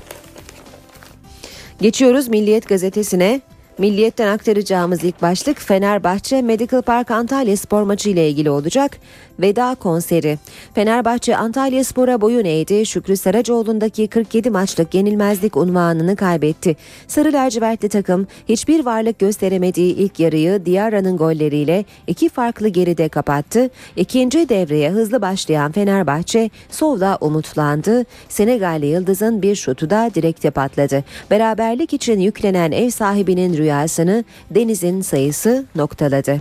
Geçiyoruz Milliyet gazetesine. Milliyet'ten aktaracağımız ilk başlık Fenerbahçe Medical Park Antalyaspor maçı ile ilgili olacak. Veda konseri. Fenerbahçe Antalyaspor'a boyun eğdi. Şükrü Saracoğlu'ndaki kırk yedi maçlık yenilmezlik unvanını kaybetti. Sarı lacivertli takım hiçbir varlık gösteremediği ilk yarıyı Diarra'nın golleriyle iki farklı geride kapattı. İkinci devreye hızlı başlayan Fenerbahçe Sov'la umutlandı. Senegalli yıldızın bir şutu da direkte patladı. Beraberlik için yüklenen ev sahibinin rüyasını Deniz'in sayısı noktaladı.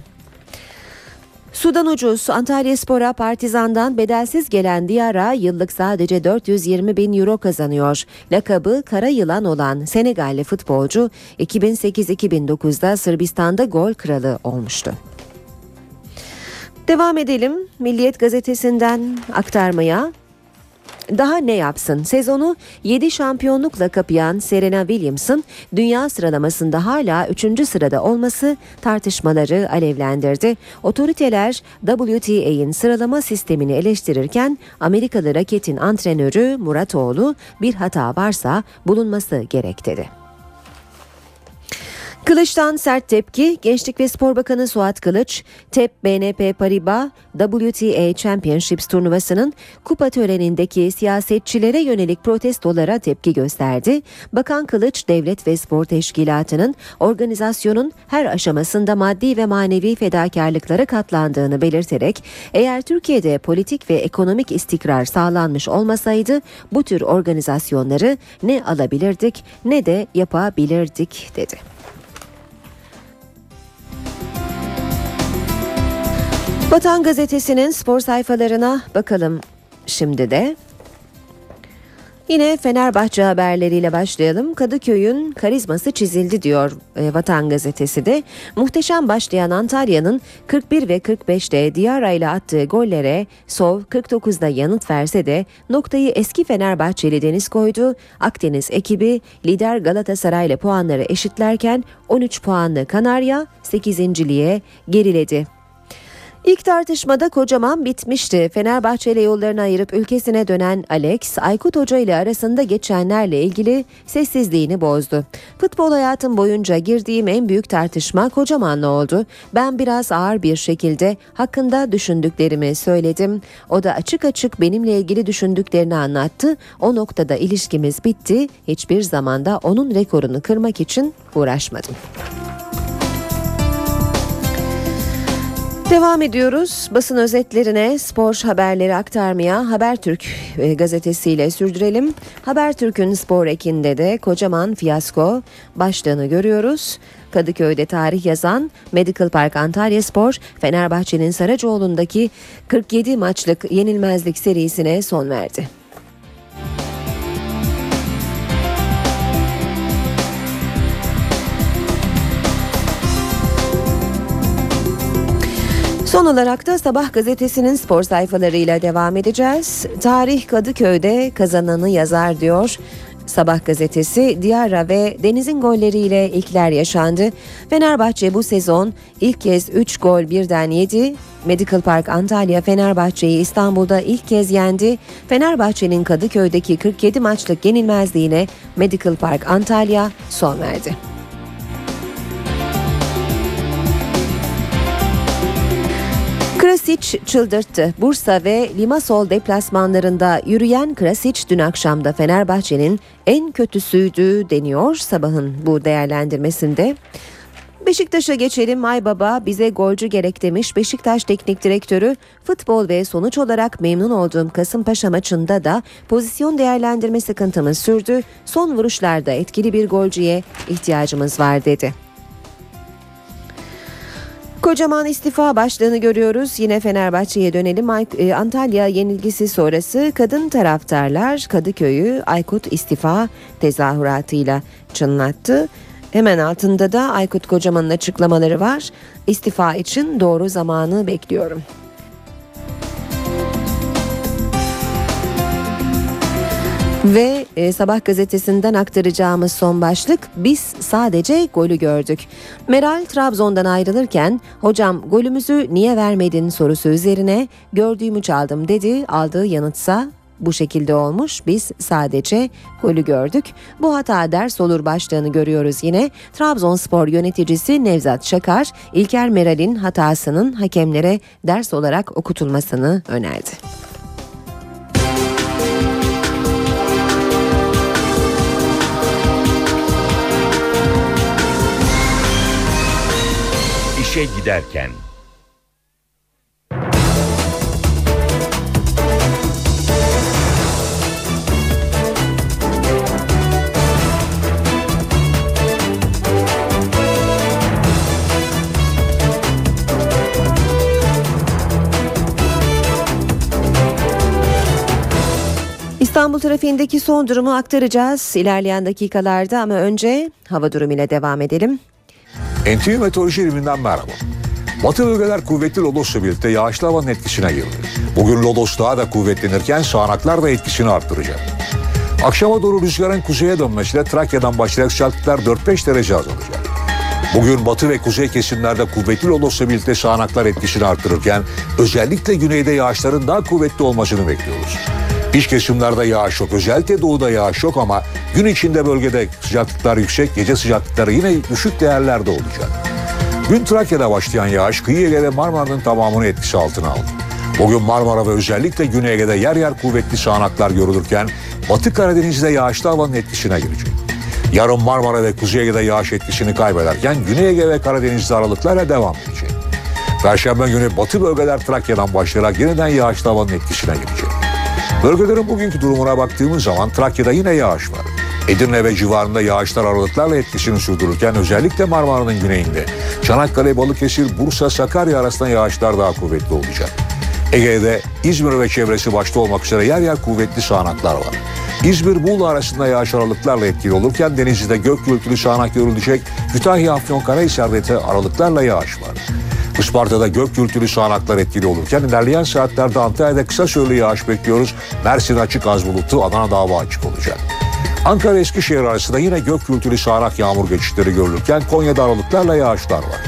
Sudan ucuz. Antalyaspor'a Partizan'dan bedelsiz gelen Diarra yıllık sadece dört yüz yirmi bin euro kazanıyor. Lakabı Kara Yılan olan Senegalli futbolcu iki bin sekiz iki bin dokuzda Sırbistan'da gol kralı olmuştu. Devam edelim Milliyet gazetesinden aktarmaya. Daha ne yapsın? Sezonu yedi şampiyonlukla kapayan Serena Williams'ın dünya sıralamasında hala üçüncü sırada olması tartışmaları alevlendirdi. Otoriteler W T A'nin sıralama sistemini eleştirirken Amerikalı raketin antrenörü Muratoğlu bir hata varsa bulunması gerek dedi. Kılıç'tan sert tepki. Gençlik ve Spor Bakanı Suat Kılıç, T E P B N P Paribas W T A Championships turnuvasının kupa törenindeki siyasetçilere yönelik protestolara tepki gösterdi. Bakan Kılıç, Devlet ve Spor Teşkilatı'nın organizasyonun her aşamasında maddi ve manevi fedakarlıklara katlandığını belirterek, eğer Türkiye'de politik ve ekonomik istikrar sağlanmış olmasaydı bu tür organizasyonları ne alabilirdik ne de yapabilirdik dedi. Vatan Gazetesi'nin spor sayfalarına bakalım şimdi de. Yine Fenerbahçe haberleriyle başlayalım. Kadıköy'ün karizması çizildi diyor Vatan Gazetesi de. Muhteşem başlayan Antalya'nın kırk bir ve kırk beşte Diarra ile attığı gollere Sov kırk dokuzda yanıt verse de noktayı eski Fenerbahçeli Deniz koydu. Akdeniz ekibi lider Galatasaray'la puanları eşitlerken on üç puanlı Kanarya sekizinciliğe geriledi. İlk tartışmada Kocaman bitmişti. Fenerbahçe ile yollarını ayırıp ülkesine dönen Alex, Aykut Hoca ile arasında geçenlerle ilgili sessizliğini bozdu. Futbol hayatım boyunca girdiğim en büyük tartışma Kocaman'la oldu. Ben biraz ağır bir şekilde hakkında düşündüklerimi söyledim. O da açık açık benimle ilgili düşündüklerini anlattı. O noktada ilişkimiz bitti. Hiçbir zamanda onun rekorunu kırmak için uğraşmadım. Devam ediyoruz. Basın özetlerine spor haberleri aktarmaya Habertürk gazetesiyle sürdürelim. Habertürk'ün spor ekinde de kocaman fiyasko başlığını görüyoruz. Kadıköy'de tarih yazan Medical Park Antalya Spor, Fenerbahçe'nin Saracoğlu'ndaki kırk yedi maçlık yenilmezlik serisine son verdi. Son olarak da Sabah gazetesinin spor sayfalarıyla devam edeceğiz. Tarih Kadıköy'de kazananı yazar diyor Sabah gazetesi. Diarra ve Deniz'in golleriyle ilkler yaşandı. Fenerbahçe bu sezon ilk kez üç gol birden yedi. Medical Park Antalya Fenerbahçe'yi İstanbul'da ilk kez yendi. Fenerbahçe'nin Kadıköy'deki kırk yedi maçlık yenilmezliğine Medical Park Antalya son verdi. Krasiç çıldırttı. Bursa ve Limassol deplasmanlarında yürüyen Krasiç dün akşam da Fenerbahçe'nin en kötüsüydü deniyor Sabah'ın bu değerlendirmesinde. Beşiktaş'a geçelim. Aybaba bize golcü gerek demiş. Beşiktaş Teknik Direktörü, futbol ve sonuç olarak memnun olduğum Kasımpaşa maçında da pozisyon değerlendirme sıkıntımız sürdü. Son vuruşlarda etkili bir golcüye ihtiyacımız var dedi. Kocaman istifa başlığını görüyoruz. Yine Fenerbahçe'ye dönelim. Antalya yenilgisi sonrası kadın taraftarlar Kadıköy'ü Aykut istifa tezahüratıyla çınlattı. Hemen altında da Aykut Kocaman'ın açıklamaları var. İstifa için doğru zamanı bekliyorum. Ve e, Sabah gazetesinden aktaracağımız son başlık, biz sadece golü gördük. Meral Trabzon'dan ayrılırken hocam golümüzü niye vermedin sorusu üzerine gördüğümü çaldım dedi. Aldığı yanıtsa bu şekilde olmuş, biz sadece golü gördük. Bu hata ders olur başlığını görüyoruz yine. Trabzonspor yöneticisi Nevzat Şakar, İlker Meral'in hatasının hakemlere ders olarak okutulmasını önerdi. İşe giderken. İstanbul trafiğindeki son durumu aktaracağız ilerleyen dakikalarda ama önce hava durumuyla devam edelim. N T V Meteoroloji Biriminden merhaba. Batı bölgeler kuvvetli Lodos'la birlikte yağışlı havanın etkisine girdi. Bugün Lodos daha da kuvvetlenirken sağanaklar da etkisini arttıracak. Akşama doğru rüzgarın kuzeye dönmesiyle Trakya'dan başlayarak sıcaklıklar dört beş derece azalacak. Bugün batı ve kuzey kesimlerde kuvvetli Lodos'la birlikte sağanaklar etkisini arttırırken özellikle güneyde yağışların daha kuvvetli olmasını bekliyoruz. İç kesimlerde yağış yok, özellikle doğuda yağış yok ama gün içinde bölgede sıcaklıklar yüksek, gece sıcaklıkları yine düşük değerlerde olacak. Dün Trakya'da başlayan yağış kıyı Ege'de Marmara'nın tamamını etkisi altına aldı. Bugün Marmara ve özellikle Güney Ege'de yer yer kuvvetli sağanaklar görülürken Batı Karadeniz'de yağışlı havanın etkisine girecek. Yarın Marmara ve Kuzey Ege'de yağış etkisini kaybederken Güney Ege ve Karadeniz'de aralıklarla devam edecek. Perşembe günü Batı bölgeler Trakya'dan başlayarak yeniden yağışlı havanın etkisine girecek. Bölgelerin bugünkü durumuna baktığımız zaman Trakya'da yine yağış var. Edirne ve civarında yağışlar aralıklarla etkisini sürdürürken özellikle Marmara'nın güneyinde Çanakkale, Balıkesir, Bursa, Sakarya arasında yağışlar daha kuvvetli olacak. Ege'de İzmir ve çevresi başta olmak üzere yer yer kuvvetli sağanaklar var. İzmir-Muğla arasında yağış aralıklarla etkili olurken Denizli'de gök gürültülü sağanak görülecek, Kütahya-Afyonkarahisar'da aralıklarla yağış var. Isparta'da gök gürültülü sağanaklar etkili olurken ilerleyen saatlerde Antalya'da kısa süreli yağış bekliyoruz. Mersin açık az bulutlu, Adana dava açık olacak. Ankara Eskişehir arasında yine gök gürültülü sağanak yağmur geçişleri görülürken Konya'da aralıklarla yağışlar var.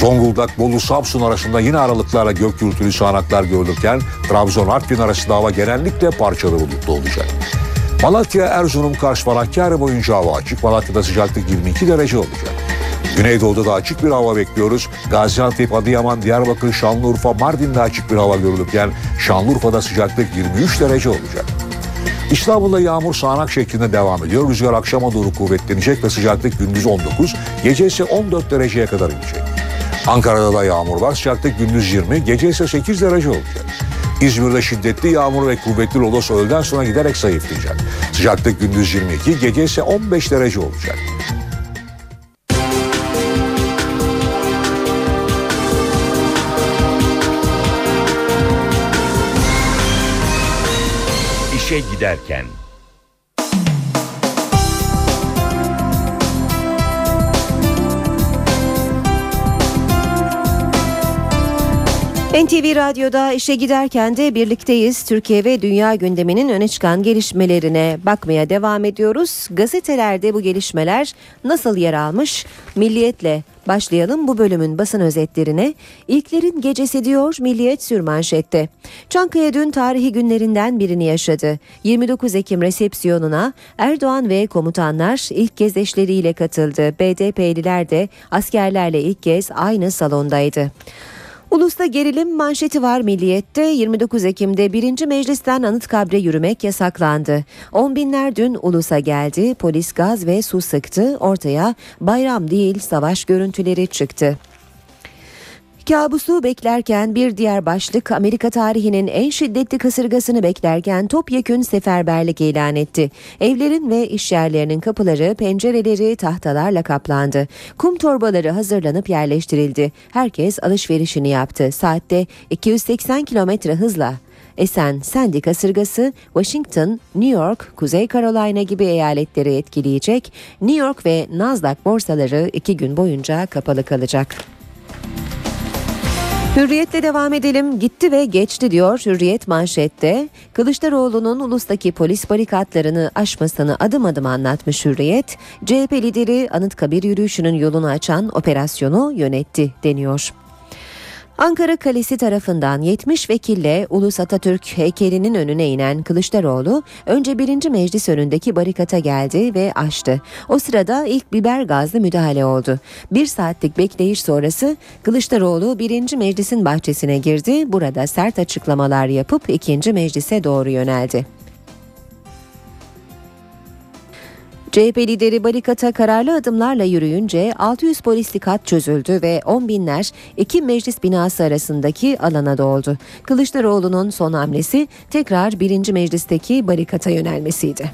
Zonguldak, Bolu, Samsun arasında yine aralıklarla gök gürültülü sağanaklar görülürken Trabzon, Artvin arasında hava genellikle parçalı bulutlu olacak. Malatya, Erzurum, Kars, Hakkari boyunca hava açık. Malatya'da sıcaklık yirmi iki derece olacak. Güneydoğu'da da açık bir hava bekliyoruz. Gaziantep, Adıyaman, Diyarbakır, Şanlıurfa, Mardin'de açık bir hava görülürken Şanlıurfa'da sıcaklık yirmi üç derece olacak. İstanbul'da yağmur sağanak şeklinde devam ediyor. Rüzgar akşama doğru kuvvetlenecek ve sıcaklık gündüz on dokuz, gece ise on dört dereceye kadar inecek. Ankara'da da yağmur var. Sıcaklık gündüz yirmi, gece ise sekiz derece olacak. İzmir'de şiddetli yağmur ve kuvvetli lodos öğleden sonra giderek zayıflayacak. Sıcaklık gündüz yirmi iki, gece ise on beş derece olacak. İşe giderken. N T V Radyo'da işe giderken de birlikteyiz. Türkiye ve dünya gündeminin öne çıkan gelişmelerine bakmaya devam ediyoruz. Gazetelerde bu gelişmeler nasıl yer almış? Milliyet'le başlayalım bu bölümün basın özetlerine. İlklerin gecesi diyor Milliyet sürmanşette. Çankaya dün tarihi günlerinden birini yaşadı. yirmi dokuz Ekim resepsiyonuna Erdoğan ve komutanlar ilk kez eşleriyle katıldı. B D P'liler de askerlerle ilk kez aynı salondaydı. Ulus'ta gerilim manşeti var Milliyet'te. yirmi dokuz Ekim'de birinci Meclis'ten Anıtkabir'e yürümek yasaklandı. On binler dün Ulus'a geldi. Polis gaz ve su sıktı. Ortaya bayram değil savaş görüntüleri çıktı. Kabusu beklerken bir diğer başlık Amerika tarihinin en şiddetli kasırgasını beklerken topyekün seferberlik ilan etti. Evlerin ve işyerlerinin kapıları, pencereleri tahtalarla kaplandı. Kum torbaları hazırlanıp yerleştirildi. Herkes alışverişini yaptı. Saatte iki yüz seksen kilometre hızla esen Sandy kasırgası Washington, New York, Kuzey Carolina gibi eyaletleri etkileyecek. New York ve Nasdaq borsaları iki gün boyunca kapalı kalacak. Hürriyetle devam edelim. Gitti ve geçti diyor Hürriyet manşette. Kılıçdaroğlu'nun ulustaki polis barikatlarını aşmasını adım adım anlatmış Hürriyet. C H P lideri Anıtkabir yürüyüşünün yolunu açan operasyonu yönetti deniyor. Ankara Kalesi tarafından yetmiş vekille Ulus Atatürk heykelinin önüne inen Kılıçdaroğlu önce birinci Meclis önündeki barikata geldi ve açtı. O sırada ilk biber gazlı müdahale oldu. Bir saatlik bekleyiş sonrası Kılıçdaroğlu birinci Meclis'in bahçesine girdi. Burada sert açıklamalar yapıp ikinci Meclis'e doğru yöneldi. C H P lideri barikata kararlı adımlarla yürüyünce altı yüz polislik hat çözüldü ve on binler iki meclis binası arasındaki alana doldu. Kılıçdaroğlu'nun son hamlesi tekrar birinci meclisteki barikata yönelmesiydi.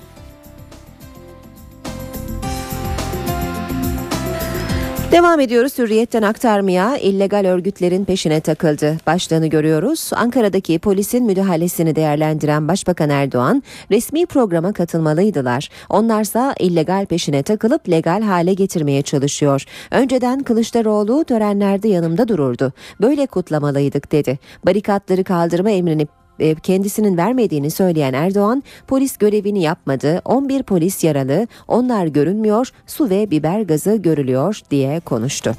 Devam ediyoruz Hürriyet'ten aktarmaya. İllegal örgütlerin peşine takıldı başlığını görüyoruz. Ankara'daki polisin müdahalesini değerlendiren Başbakan Erdoğan, resmi programa katılmalıydılar. Onlarsa illegal peşine takılıp legal hale getirmeye çalışıyor. Önceden Kılıçdaroğlu törenlerde yanımda dururdu. Böyle kutlamalıydık dedi. Barikatları kaldırma emrini kendisinin vermediğini söyleyen Erdoğan, polis görevini yapmadı, on bir polis yaralı, onlar görünmüyor, su ve biber gazı görülüyor diye konuştu.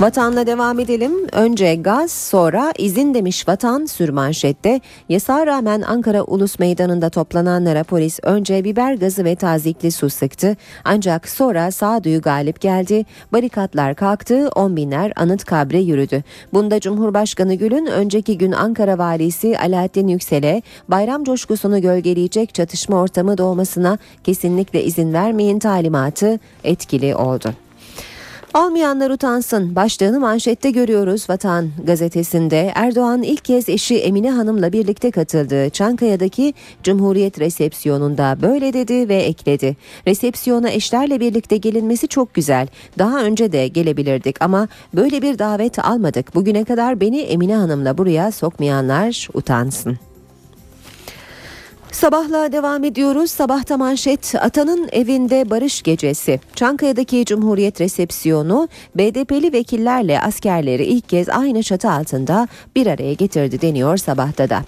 Vatan'la devam edelim. Önce gaz, sonra izin demiş Vatan sürmanşette. Yasağa rağmen Ankara Ulus Meydanı'nda toplananlara polis önce biber gazı ve tazikli su sıktı. Ancak sonra sağduyu galip geldi. Barikatlar kalktı, on binler Anıtkabir'e yürüdü. Bunda Cumhurbaşkanı Gül'ün önceki gün Ankara Valisi Alaaddin Yüksel'e bayram coşkusunu gölgeleyecek çatışma ortamı doğmasına kesinlikle izin vermeyin talimatı etkili oldu. Almayanlar utansın başlığını manşette görüyoruz Vatan gazetesinde. Erdoğan ilk kez eşi Emine Hanım'la birlikte katıldığı Çankaya'daki Cumhuriyet resepsiyonunda böyle dedi ve ekledi. Resepsiyona eşlerle birlikte gelinmesi çok güzel. Daha önce de gelebilirdik ama böyle bir davet almadık. Bugüne kadar beni Emine Hanım'la buraya sokmayanlar utansın. Sabahla devam ediyoruz. Sabahta manşet Atan'ın evinde barış gecesi. Çankaya'daki Cumhuriyet resepsiyonu B D P'li vekillerle askerleri ilk kez aynı çatı altında bir araya getirdi deniyor Sabah'ta da.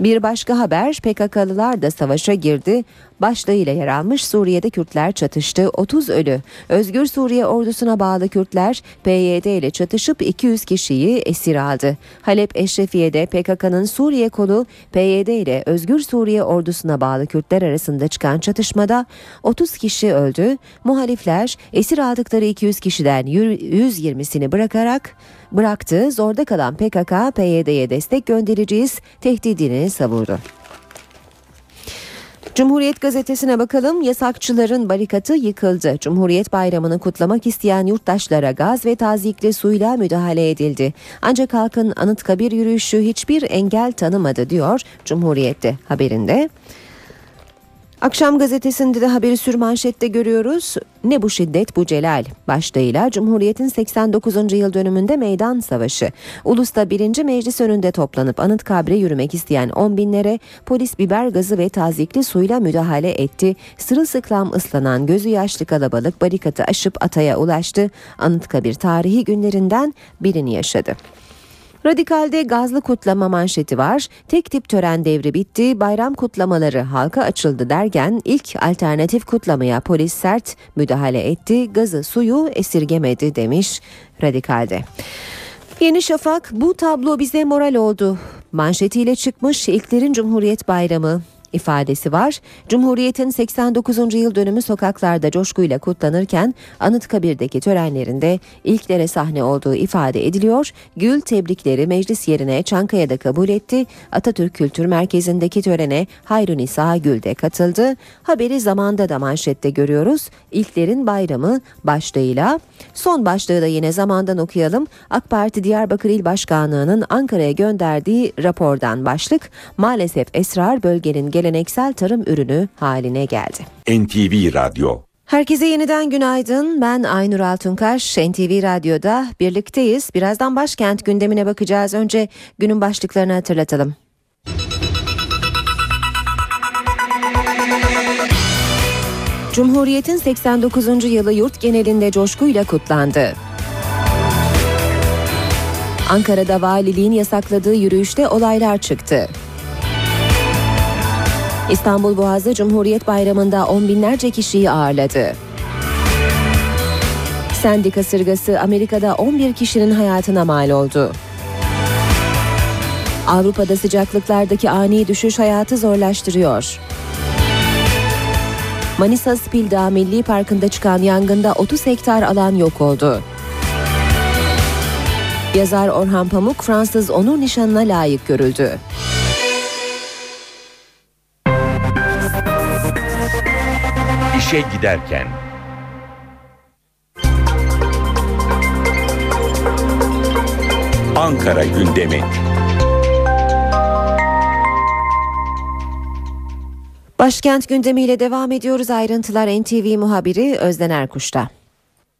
Bir başka haber P K K'lılar da savaşa girdi. Başlığıyla yer almış Suriye'de Kürtler çatıştı, otuz ölü. Özgür Suriye ordusuna bağlı Kürtler P Y D ile çatışıp iki yüz kişiyi esir aldı. Halep Eşrefiye'de P K K'nın Suriye kolu P Y D ile Özgür Suriye ordusuna bağlı Kürtler arasında çıkan çatışmada otuz kişi öldü. Muhalifler esir aldıkları iki yüz kişiden yüz yirmisini bırakarak bıraktı. Zorda kalan P K K P Y D'ye destek göndereceğiz tehdidini savurdu. Cumhuriyet gazetesine bakalım. Yasakçıların barikatı yıkıldı. Cumhuriyet bayramını kutlamak isteyen yurttaşlara gaz ve tazikli suyla müdahale edildi. Ancak halkın Anıtkabir yürüyüşü hiçbir engel tanımadı diyor Cumhuriyet'te haberinde. Akşam gazetesinde de haberi sürmanşette görüyoruz. Ne bu şiddet bu celal başlığıyla Cumhuriyet'in seksen dokuzuncu yıl dönümünde meydan savaşı. Ulus'ta birinci Meclis önünde toplanıp Anıtkabir'e yürümek isteyen on binlere polis biber gazı ve tazikli suyla müdahale etti. Sırılsıklam ıslanan gözü yaşlı kalabalık barikatı aşıp Atay'a ulaştı. Anıtkabir tarihi günlerinden birini yaşadı. Radikal'de gazlı kutlama manşeti var. Tek tip tören devri bitti, bayram kutlamaları halka açıldı derken ilk alternatif kutlamaya polis sert müdahale etti. Gazı suyu esirgemedi demiş Radikal'de. Yeni Şafak bu tablo bize moral oldu manşetiyle çıkmış. İlklerin Cumhuriyet Bayramı ifadesi var. Cumhuriyet'in seksen dokuzuncu yıl dönümü sokaklarda coşkuyla kutlanırken Anıtkabir'deki törenlerinde ilklere sahne olduğu ifade ediliyor. Gül tebrikleri meclis yerine Çankaya'da kabul etti. Atatürk Kültür Merkezi'ndeki törene Hayrünnisa Gül de katıldı. Haberi Zaman'da da manşette görüyoruz. İlklerin bayramı başlığıyla. Son başlığı da yine Zaman'dan okuyalım. AK Parti Diyarbakır İl Başkanlığı'nın Ankara'ya gönderdiği rapordan başlık. Maalesef esrar bölgenin geleneksel tarım ürünü haline geldi. N T V Radyo. Herkese yeniden günaydın. Ben Aynur Altunkaş. N T V Radyo'da birlikteyiz. Birazdan başkent gündemine bakacağız. Önce günün başlıklarını hatırlatalım. Cumhuriyet'in seksen dokuzuncu yılı yurt genelinde coşkuyla kutlandı. Ankara'da valiliğin yasakladığı yürüyüşte olaylar çıktı. İstanbul Boğazı Cumhuriyet Bayramı'nda on binlerce kişiyi ağırladı. Sandy kasırgası Amerika'da on bir kişinin hayatına mal oldu. Avrupa'da sıcaklıklardaki ani düşüş hayatı zorlaştırıyor. Manisa Spilda Milli Parkı'nda çıkan yangında otuz hektar alan yok oldu. Yazar Orhan Pamuk Fransız onur nişanına layık görüldü. İşe giderken. Ankara gündemi. Başkent gündemiyle devam ediyoruz. Ayrıntılar N T V muhabiri Özden Erkuş'ta.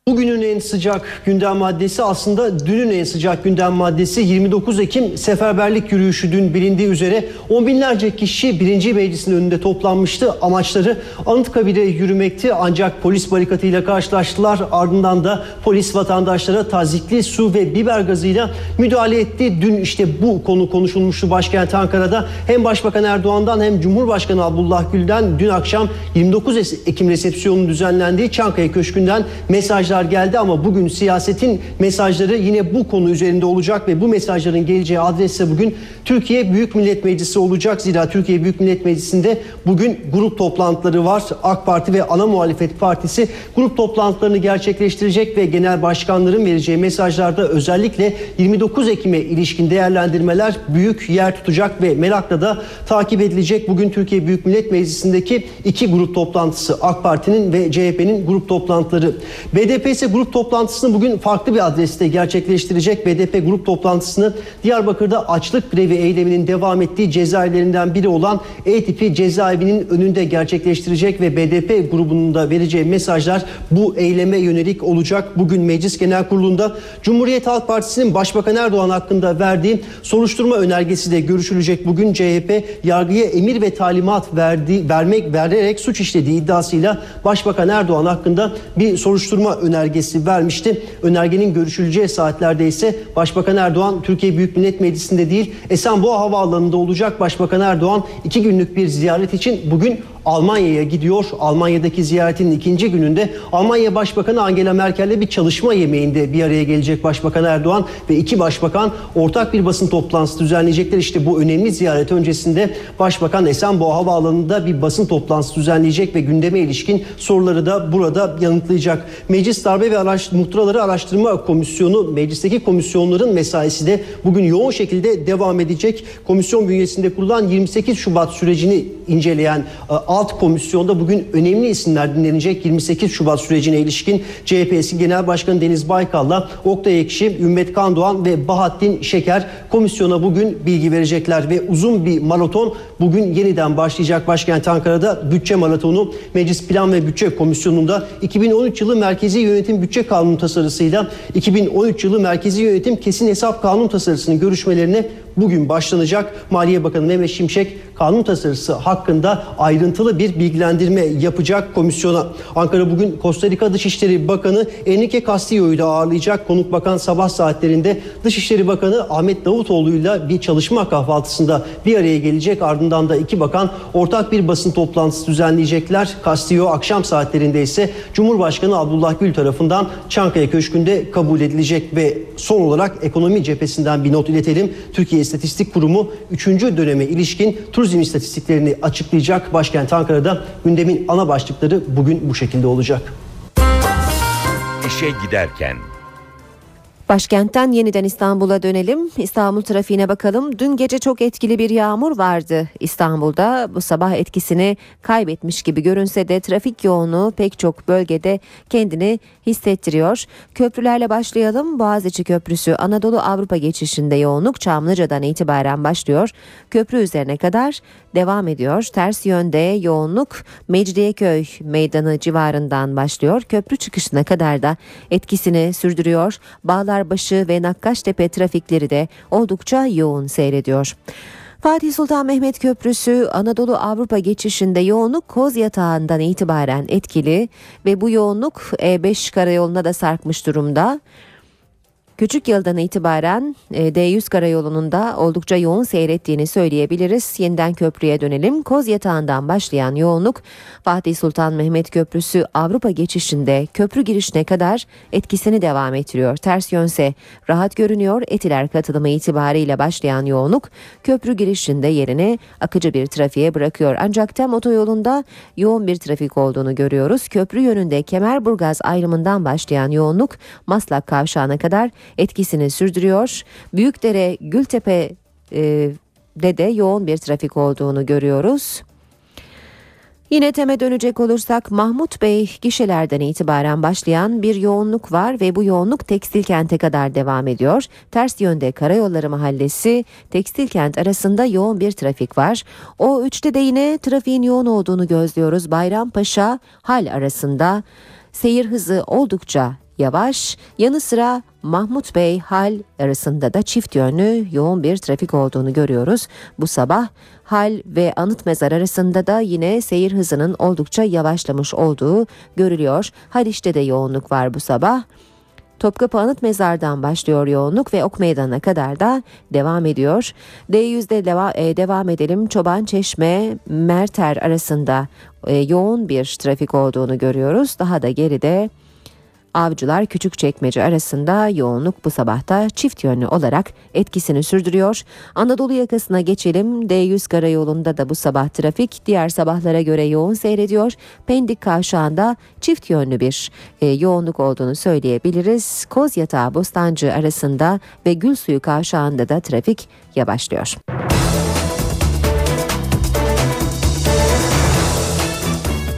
Bugünün en sıcak gündem maddesi aslında dünün en sıcak gündem maddesi yirmi dokuz Ekim seferberlik yürüyüşü. Dün bilindiği üzere on binlerce kişi birinci Meclis'in önünde toplanmıştı. Amaçları Anıtkabir'e yürümekti ancak polis barikatıyla karşılaştılar. Ardından da polis vatandaşlara tazikli su ve biber gazıyla müdahale etti. Dün işte bu konu konuşulmuştu başkent Ankara'da. Hem Başbakan Erdoğan'dan hem Cumhurbaşkanı Abdullah Gül'den dün akşam yirmi dokuz Ekim resepsiyonunun düzenlendiği Çankaya Köşkü'nden mesajlar geldi ama bugün siyasetin mesajları yine bu konu üzerinde olacak ve bu mesajların geleceği adresse bugün Türkiye Büyük Millet Meclisi olacak. Zira Türkiye Büyük Millet Meclisi'nde bugün grup toplantıları var. AK Parti ve ana muhalefet partisi grup toplantılarını gerçekleştirecek ve genel başkanların vereceği mesajlarda özellikle yirmi dokuz Ekim'e ilişkin değerlendirmeler büyük yer tutacak ve merakla da takip edilecek. Bugün Türkiye Büyük Millet Meclisi'ndeki iki grup toplantısı, AK Parti'nin ve C H P'nin grup toplantıları. B D P ise grup toplantısını bugün farklı bir adreste gerçekleştirecek. B D P grup toplantısını Diyarbakır'da açlık grevi eyleminin devam ettiği cezaevlerinden biri olan E tipi cezaevinin önünde gerçekleştirecek ve B D P grubunun da vereceği mesajlar bu eyleme yönelik olacak. Bugün Meclis Genel Kurulu'nda Cumhuriyet Halk Partisi'nin Başbakan Erdoğan hakkında verdiği soruşturma önergesi de görüşülecek. Bugün C H P yargıya emir ve talimat verdi, vermek vererek suç işlediği iddiasıyla Başbakan Erdoğan hakkında bir soruşturma önergesi önergesi vermişti. Önergenin görüşüleceği saatlerde ise Başbakan Erdoğan Türkiye Büyük Millet Meclisi'nde değil Esenboğa Havaalanı'nda olacak. Başbakan Erdoğan iki günlük bir ziyaret için bugün Almanya'ya gidiyor. Almanya'daki ziyaretinin ikinci gününde Almanya Başbakanı Angela Merkel'le bir çalışma yemeğinde bir araya gelecek Başbakan Erdoğan ve iki başbakan ortak bir basın toplantısı düzenleyecekler. İşte bu önemli ziyaret öncesinde Başbakan Esenboğa Havaalanı'nda bir basın toplantısı düzenleyecek ve gündeme ilişkin soruları da burada yanıtlayacak. Meclis Darbe ve Araş- Muhtıraları Araştırma Komisyonu, meclisteki komisyonların mesaisi de bugün yoğun şekilde devam edecek. Komisyon bünyesinde kurulan yirmi sekiz Şubat sürecini inceleyen alt komisyonda bugün önemli isimler dinlenecek. yirmi sekiz Şubat sürecine ilişkin C H P eski Genel Başkanı Deniz Baykal'la Oktay Ekşi, Ümmet Kan Doğan ve Bahattin Şeker komisyona bugün bilgi verecekler ve uzun bir maraton bugün yeniden başlayacak başkent Ankara'da. Bütçe maratonu Meclis Plan ve Bütçe Komisyonu'nda iki bin on üç yılı Merkezi Yönetim Bütçe Kanunu tasarısıyla iki bin on üç yılı Merkezi Yönetim Kesin Hesap Kanunu tasarısının görüşmelerine bugün başlanacak. Maliye Bakanı Mehmet Şimşek kanun tasarısı hakkında ayrıntılı bir bilgilendirme yapacak komisyona. Ankara bugün Costa Rica Dışişleri Bakanı Enrique Castillo'yu da ağırlayacak. Konuk bakan sabah saatlerinde Dışişleri Bakanı Ahmet Davutoğlu'yla bir çalışma kahvaltısında bir araya gelecek. Ardından da iki bakan ortak bir basın toplantısı düzenleyecekler. Castillo akşam saatlerinde ise Cumhurbaşkanı Abdullah Gül tarafından Çankaya Köşkü'nde kabul edilecek ve son olarak ekonomi cephesinden bir not iletelim. Türkiye İstatistik Kurumu üçüncü döneme ilişkin turizm istatistiklerini açıklayacak. Başkent Ankara'da gündemin ana başlıkları bugün bu şekilde olacak. İşe giderken. Başkentten yeniden İstanbul'a dönelim. İstanbul trafiğine bakalım. Dün gece çok etkili bir yağmur vardı İstanbul'da. Bu sabah etkisini kaybetmiş gibi görünse de trafik yoğunluğu pek çok bölgede kendini hissettiriyor. Köprülerle başlayalım. Boğaziçi Köprüsü Anadolu Avrupa geçişinde yoğunluk Çamlıca'dan itibaren başlıyor. Köprü üzerine kadar devam ediyor. Ters yönde yoğunluk Mecidiyeköy meydanı civarından başlıyor. Köprü çıkışına kadar da etkisini sürdürüyor. Bağlar Başı ve Nakkaştepe trafikleri de oldukça yoğun seyrediyor. Fatih Sultan Mehmet Köprüsü Anadolu Avrupa geçişinde yoğunluk Kozyatağı'ndan itibaren etkili ve bu yoğunluk E beş karayoluna da sarkmış durumda. Küçükyıl'dan itibaren D yüz karayolunun da oldukça yoğun seyrettiğini söyleyebiliriz. Yeniden köprüye dönelim. Kozyatağı'ndan başlayan yoğunluk Fatih Sultan Mehmet Köprüsü Avrupa geçişinde köprü girişine kadar etkisini devam ettiriyor. Ters yönse rahat görünüyor. Etiler katılımı itibariyle başlayan yoğunluk köprü girişinde yerini akıcı bir trafiğe bırakıyor. Ancak Tem otoyolunda yoğun bir trafik olduğunu görüyoruz. Köprü yönünde Kemerburgaz ayrımından başlayan yoğunluk Maslak kavşağına kadar etkisini sürdürüyor. Büyükdere Gültepe'de de yoğun bir trafik olduğunu görüyoruz. Yine Tem'e dönecek olursak Mahmut Bey gişelerden itibaren başlayan bir yoğunluk var ve bu yoğunluk Tekstilkent'e kadar devam ediyor. Ters yönde Karayolları Mahallesi Tekstilkent arasında yoğun bir trafik var. O üçte de yine trafiğin yoğun olduğunu gözlüyoruz. Bayrampaşa Hal arasında seyir hızı oldukça Yavaş, yanı sıra Mahmut Bey Hal arasında da çift yönlü yoğun bir trafik olduğunu görüyoruz. Bu sabah Hal ve Anıt Mezar arasında da yine seyir hızının oldukça yavaşlamış olduğu görülüyor. Haliç'te de yoğunluk var bu sabah. Topkapı Anıt Mezar'dan başlıyor yoğunluk ve Ok Meydanı'na kadar da devam ediyor. D yüzde deva, e, devam edelim. Çoban Çeşme Merter arasında e, yoğun bir trafik olduğunu görüyoruz. Daha da geride Avcılar Küçükçekmece arasında yoğunluk bu sabahta çift yönlü olarak etkisini sürdürüyor. Anadolu yakasına geçelim. D yüz Karayolu'nda da bu sabah trafik diğer sabahlara göre yoğun seyrediyor. Pendik Kavşağı'nda çift yönlü bir e, yoğunluk olduğunu söyleyebiliriz. Kozyatağı Bostancı arasında ve Gülsuyu Kavşağı'nda da trafik yavaşlıyor.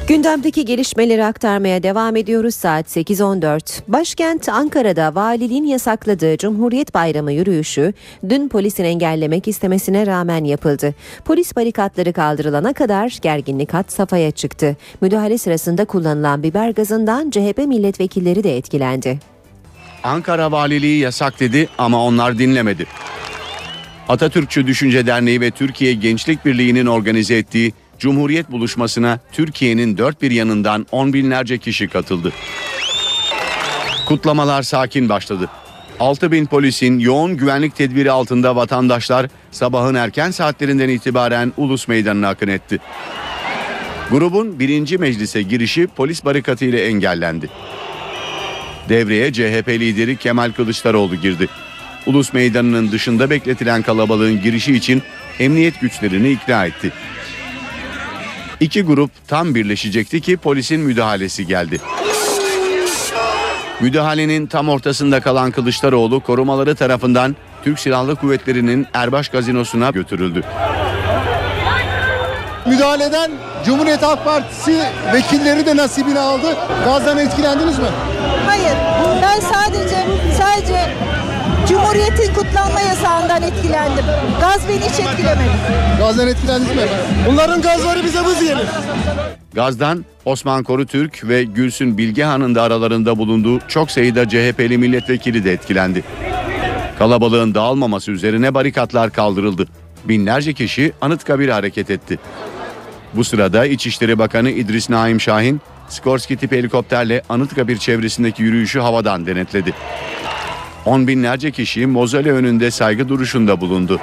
Gündemdeki gelişmeleri aktarmaya devam ediyoruz. Saat sekiz on dört. Başkent Ankara'da valiliğin yasakladığı Cumhuriyet Bayramı yürüyüşü dün polisin engellemek istemesine rağmen yapıldı. Polis barikatları kaldırılana kadar gerginlik had safhaya çıktı. Müdahale sırasında kullanılan biber gazından C H P milletvekilleri de etkilendi. Ankara valiliği yasak dedi ama onlar dinlemedi. Atatürkçü Düşünce Derneği ve Türkiye Gençlik Birliği'nin organize ettiği Cumhuriyet buluşmasına Türkiye'nin dört bir yanından on binlerce kişi katıldı. Kutlamalar sakin başladı. Altı bin polisin yoğun güvenlik tedbiri altında vatandaşlar sabahın erken saatlerinden itibaren Ulus Meydanı'na akın etti. Grubun birinci meclise girişi polis barikatı ile engellendi. Devreye C H P lideri Kemal Kılıçdaroğlu girdi. Ulus Meydanı'nın dışında bekletilen kalabalığın girişi için emniyet güçlerini ikna etti. İki grup tam birleşecekti ki polisin müdahalesi geldi. Müdahalenin tam ortasında kalan Kılıçdaroğlu korumaları tarafından Türk Silahlı Kuvvetleri'nin Erbaş Gazinosu'na götürüldü. Müdahale eden Cumhuriyet Halk Partisi vekilleri de nasibini aldı. Gazdan etkilendiniz mi? Hayır. Ben sadece sadece Cumhuriyet'in kutlanma yasağından etkilendim. Gaz beni hiç etkilemedi. Gazdan etkilendiniz mi? Bunların gazları bize buz gelir. Gazdan Osman Korutürk ve Gülsün Bilgehan'ın da aralarında bulunduğu çok sayıda C H P'li milletvekili de etkilendi. Kalabalığın dağılmaması üzerine barikatlar kaldırıldı. Binlerce kişi Anıtkabir'e hareket etti. Bu sırada İçişleri Bakanı İdris Naim Şahin, Skorsky tip helikopterle Anıtkabir çevresindeki yürüyüşü havadan denetledi. On binlerce kişi mozole önünde saygı duruşunda bulundu.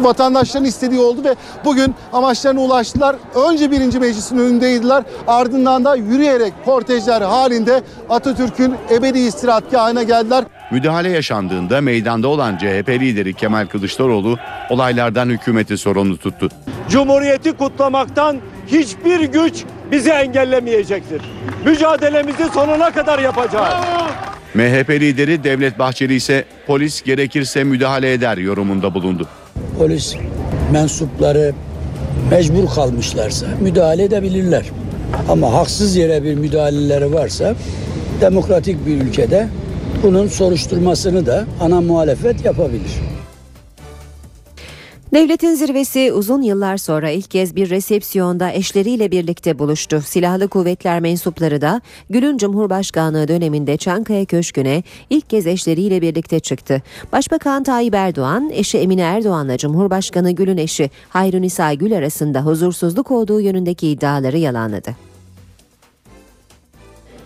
Vatandaşların istediği oldu ve bugün amaçlarına ulaştılar. Önce birinci meclisin önündeydiler. Ardından da yürüyerek kortejler halinde Atatürk'ün ebedi istirahatgahına geldiler. Müdahale yaşandığında meydanda olan C H P lideri Kemal Kılıçdaroğlu olaylardan hükümeti sorumlu tuttu. Cumhuriyeti kutlamaktan hiçbir güç bizi engellemeyecektir. Mücadelemizi sonuna kadar yapacağız. M H P lideri Devlet Bahçeli ise polis gerekirse müdahale eder yorumunda bulundu. Polis mensupları mecbur kalmışlarsa müdahale edebilirler. Ama haksız yere bir müdahaleleri varsa demokratik bir ülkede bunun soruşturmasını da ana muhalefet yapabilir. Devletin zirvesi uzun yıllar sonra ilk kez bir resepsiyonda eşleriyle birlikte buluştu. Silahlı kuvvetler mensupları da Gül'ün Cumhurbaşkanlığı döneminde Çankaya Köşkü'ne ilk kez eşleriyle birlikte çıktı. Başbakan Tayyip Erdoğan, eşi Emine Erdoğan'la Cumhurbaşkanı Gül'ün eşi Hayrünnisa Gül arasında huzursuzluk olduğu yönündeki iddiaları yalanladı.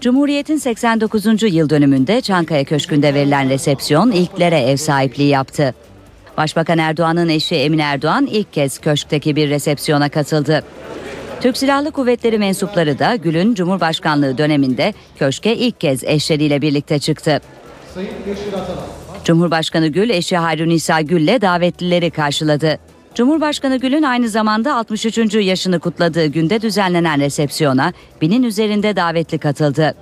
Cumhuriyet'in seksen dokuzuncu yıl dönümünde Çankaya Köşkü'nde verilen resepsiyon ilklere ev sahipliği yaptı. Başbakan Erdoğan'ın eşi Emine Erdoğan ilk kez köşkteki bir resepsiyona katıldı. Türk Silahlı Kuvvetleri mensupları da Gül'ün Cumhurbaşkanlığı döneminde köşke ilk kez eşleriyle birlikte çıktı. Cumhurbaşkanı Gül eşi Hayrünnisa Gül'le davetlileri karşıladı. Cumhurbaşkanı Gül'ün aynı zamanda altmış üçüncü yaşını kutladığı günde düzenlenen resepsiyona binin üzerinde davetli katıldı.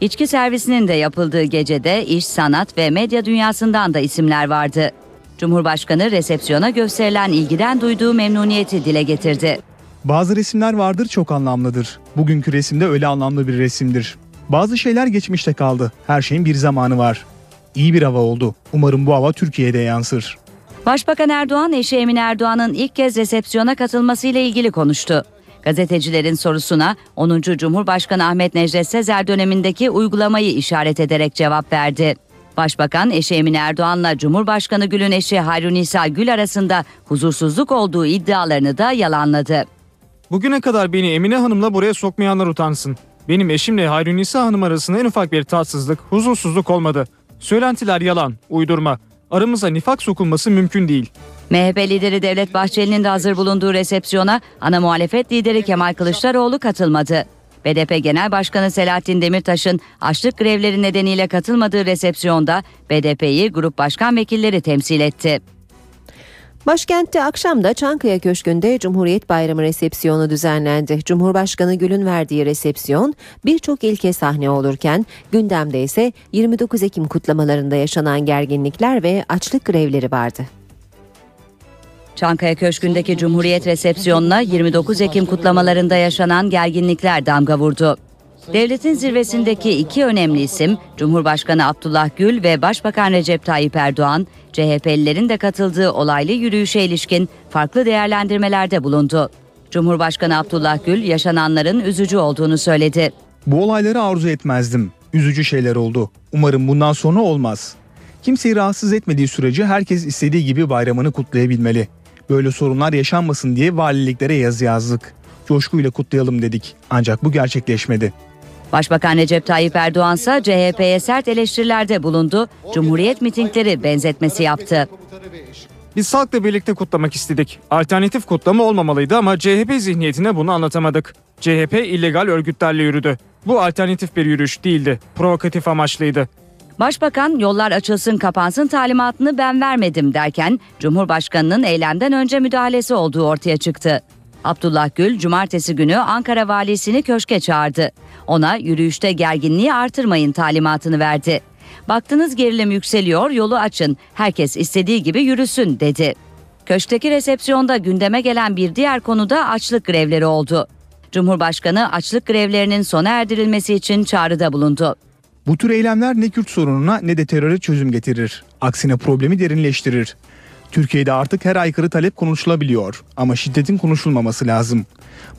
İçki servisinin de yapıldığı gecede iş, sanat ve medya dünyasından da isimler vardı. Cumhurbaşkanı resepsiyona gösterilen ilgiden duyduğu memnuniyeti dile getirdi. Bazı resimler vardır, çok anlamlıdır. Bugünkü resimde öyle anlamlı bir resimdir. Bazı şeyler geçmişte kaldı. Her şeyin bir zamanı var. İyi bir hava oldu. Umarım bu hava Türkiye'de yansır. Başbakan Erdoğan eşi Emine Erdoğan'ın ilk kez resepsiyona katılmasıyla ilgili konuştu. Gazetecilerin sorusuna onuncu Cumhurbaşkanı Ahmet Necdet Sezer dönemindeki uygulamayı işaret ederek cevap verdi. Başbakan eşi Emine Erdoğan'la Cumhurbaşkanı Gül'ün eşi Hayrünnisa Gül arasında huzursuzluk olduğu iddialarını da yalanladı. Bugüne kadar beni Emine Hanım'la buraya sokmayanlar utansın. Benim eşimle Hayrünnisa Hanım arasında en ufak bir tatsızlık, huzursuzluk olmadı. Söylentiler yalan, uydurma. Aramıza nifak sokulması mümkün değil. M H P lideri Devlet Bahçeli'nin de hazır bulunduğu resepsiyona ana muhalefet lideri Kemal Kılıçdaroğlu katılmadı. B D P Genel Başkanı Selahattin Demirtaş'ın açlık grevleri nedeniyle katılmadığı resepsiyonda B D P'yi grup başkan vekilleri temsil etti. Başkentte akşamda Çankaya Köşkü'nde Cumhuriyet Bayramı resepsiyonu düzenlendi. Cumhurbaşkanı Gül'ün verdiği resepsiyon birçok ilke sahne olurken gündemde ise yirmi dokuz Ekim kutlamalarında yaşanan gerginlikler ve açlık grevleri vardı. Çankaya Köşkü'ndeki Cumhuriyet resepsiyonuna yirmi dokuz Ekim kutlamalarında yaşanan gerginlikler damga vurdu. Devletin zirvesindeki iki önemli isim Cumhurbaşkanı Abdullah Gül ve Başbakan Recep Tayyip Erdoğan, C H P'lilerin de katıldığı olaylı yürüyüşe ilişkin farklı değerlendirmelerde bulundu. Cumhurbaşkanı Abdullah Gül yaşananların üzücü olduğunu söyledi. Bu olayları arzu etmezdim. Üzücü şeyler oldu. Umarım bundan sonra olmaz. Kimseyi rahatsız etmediği sürece herkes istediği gibi bayramını kutlayabilmeli. Böyle sorunlar yaşanmasın diye valiliklere yazı yazdık. Coşkuyla kutlayalım dedik. Ancak bu gerçekleşmedi. Başbakan Recep Tayyip Erdoğan ise C H P'ye sert eleştirilerde bulundu. Cumhuriyet mitingleri benzetmesi yaptı. Biz halkla birlikte kutlamak istedik. Alternatif kutlama olmamalıydı ama C H P zihniyetine bunu anlatamadık. C H P illegal örgütlerle yürüdü. Bu alternatif bir yürüyüş değildi. Provokatif amaçlıydı. Başbakan yollar açılsın kapansın talimatını ben vermedim derken Cumhurbaşkanı'nın eylemden önce müdahalesi olduğu ortaya çıktı. Abdullah Gül cumartesi günü Ankara valisini köşke çağırdı. Ona yürüyüşte gerginliği artırmayın talimatını verdi. Baktınız gerilim yükseliyor, yolu açın, herkes istediği gibi yürüsün dedi. Köşkteki resepsiyonda gündeme gelen bir diğer konu da açlık grevleri oldu. Cumhurbaşkanı açlık grevlerinin sona erdirilmesi için çağrıda bulundu. Bu tür eylemler ne Kürt sorununa ne de teröre çözüm getirir. Aksine problemi derinleştirir. Türkiye'de artık her aykırı talep konuşulabiliyor ama şiddetin konuşulmaması lazım.